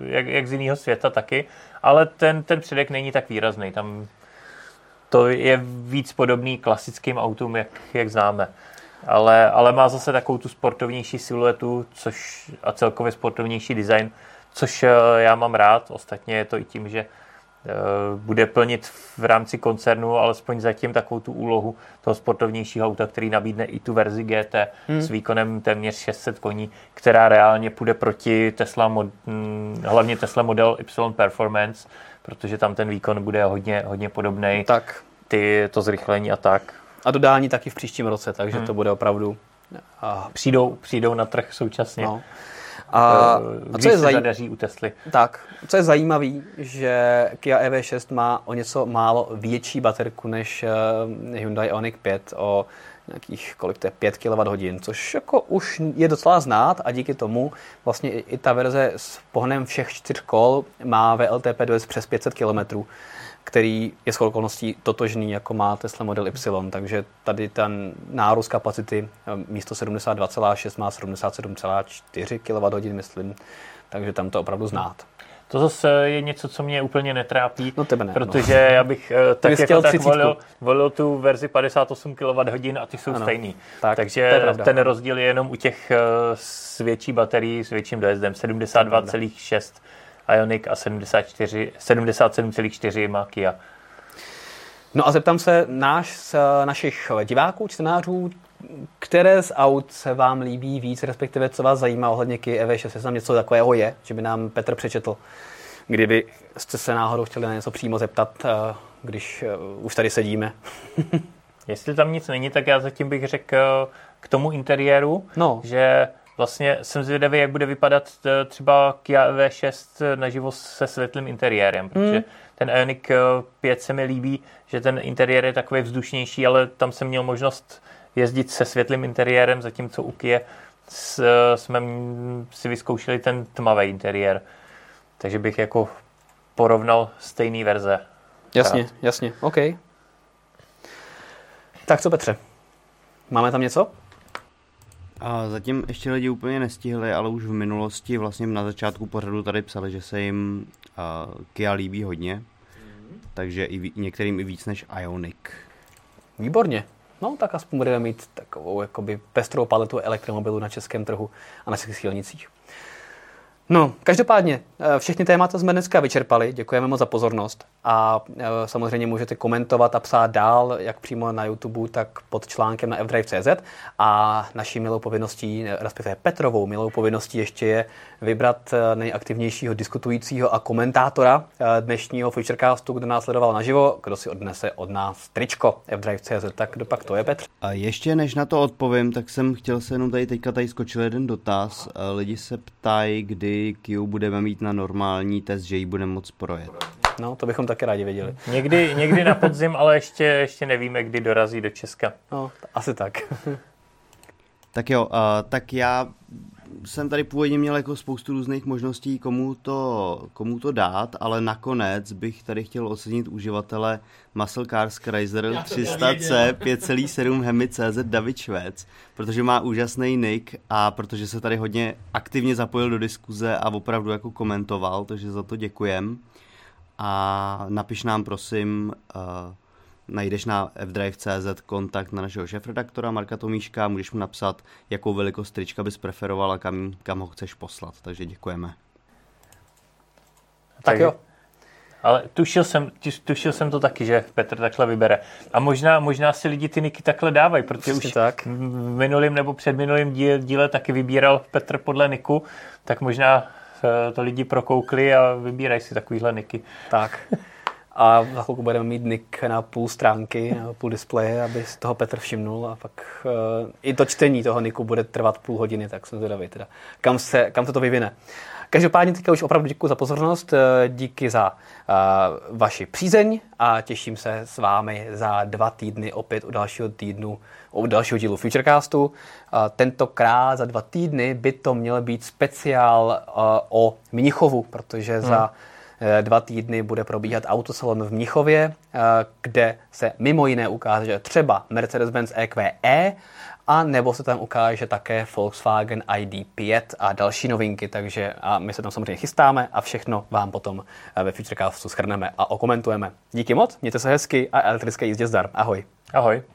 jak z jiného světa taky, ale ten předek není tak výrazný. Tam to je víc podobný klasickým autům, jak známe. Ale má zase takovou tu sportovnější siluetu a celkově sportovnější design, což já mám rád. Ostatně je to i tím, že bude plnit v rámci koncernu alespoň zatím takovou tu úlohu toho sportovnějšího auta, který nabídne i tu verzi GT s výkonem téměř 600 koní, která reálně půjde proti hlavně Tesla Model Y Performance, protože tam ten výkon bude hodně podobnej. Tak. To zrychlení a tak. A dodání taky v příštím roce, takže to bude opravdu... Přijdou na trh současně. No. A co je zadaří u Tesly. Tak, co je zajímavý, že Kia EV6 má o něco málo větší baterku než Hyundai Ioniq 5 o nějakých 5 kWh, což jako už je docela znát a díky tomu vlastně i ta verze s pohonem všech 4 kol má VLTP dojezd přes 500 km, který je shodou okolností totožný jako má Tesla Model Y, takže tady ten nárůst kapacity místo 72,6 má 77,4 kWh, myslím, takže tam to opravdu znát. To zase je něco, co mě úplně netrápí, no tebe ne, protože já bych tak jako tak volil tu verzi 58 kWh a ty jsou stejný. Tak, takže ten rozdíl je jenom u těch s větší baterií, s větším dojezdem 72,6 Ioniq a 77,4 má Kia. No a zeptám se našich diváků, čtenářů, které z aut se vám líbí víc, respektive co vás zajímá ohledně Kia EV6, jestli tam něco takového je, že by nám Petr přečetl, kdyby jste se náhodou chtěli na něco přímo zeptat, když už tady sedíme. Jestli tam nic není, tak já zatím bych řekl k tomu interiéru, že vlastně jsem zvědavý, jak bude vypadat třeba Kia EV6 naživo se světlým interiérem, protože ten Ioniq 5 se mi líbí, že ten interiér je takový vzdušnější, ale tam jsem měl možnost jezdit se světlým interiérem, zatímco u Kia jsme si vyzkoušeli ten tmavý interiér. Takže bych jako porovnal stejný verze. Jasně, OK. Tak co, Petře? Máme tam něco? A zatím ještě lidi úplně nestihli, ale už v minulosti vlastně na začátku pořadu tady psali, že se jim Kia líbí hodně, takže některým i víc než Ioniq. Výborně. No tak aspoň budeme mít takovou jakoby pestrou paletu elektromobilů na českém trhu a na českých silnicích. No, každopádně, všechny témata jsme dneska vyčerpali, děkujeme moc za pozornost a samozřejmě můžete komentovat a psát dál, jak přímo na YouTube, tak pod článkem na EVDrive.cz a naší milou povinností, respektive Petrovou milou povinností ještě je vybrat nejaktivnějšího diskutujícího a komentátora dnešního Futurecastu, kdo nás sledoval naživo, kdo si odnese od nás tričko EVDrive.cz, tak kdo pak to je, Petr? A ještě než na to odpovím, tak jsem chtěl se jenom tady skočil jeden dotaz, lidi se ptají, kdy Kiu budeme mít na normální test, že ji budeme moc projet. No, to bychom taky rádi věděli. Někdy na podzim, ale ještě nevíme, kdy dorazí do Česka. No, asi tak. Tak jo, tak já jsem tady původně měl jako spoustu různých možností, komu to dát, ale nakonec bych tady chtěl ocenit uživatele Muscle Cars Chrysler 300C 5.7 HEMI CZ David Švec, protože má úžasný nick a protože se tady hodně aktivně zapojil do diskuze a opravdu jako komentoval, takže za to děkujem. A napiš nám prosím, najdeš na fdrive.cz kontakt na našeho šéfredaktora Marka Tomíška, můžeš mu napsat, jakou velikost trička bys preferoval a kam ho chceš poslat. Takže děkujeme. Tak jo. Ale tušil jsem to taky, že Petr takhle vybere. A možná si lidi ty niky takhle dávají, protože už tak. V minulým nebo předminulým díle taky vybíral Petr podle niku, tak možná to lidi prokoukli a vybírají si takovýhle niky. Tak. A za chvilku budeme mít nick na půl stránky, na půl displeje, aby si toho Petr všimnul a pak i to čtení toho nicku bude trvat půl hodiny, tak jsem zvědavý teda, kam se to vyvine. Každopádně teďka už opravdu děkuji za pozornost, díky za vaši přízeň a těším se s vámi za 2 týdny opět u dalšího dílu Futurecastu. Tentokrát za 2 týdny by to měl být speciál o Mnichovu, protože za 2 týdny bude probíhat autosalon v Mnichově, kde se mimo jiné ukáže třeba Mercedes-Benz EQE a nebo se tam ukáže také Volkswagen ID.5 a další novinky, takže a my se tam samozřejmě chystáme a všechno vám potom ve Futurecastu shrneme a okomentujeme. Díky moc, mějte se hezky a elektrické jízdě zdar. Ahoj. Ahoj.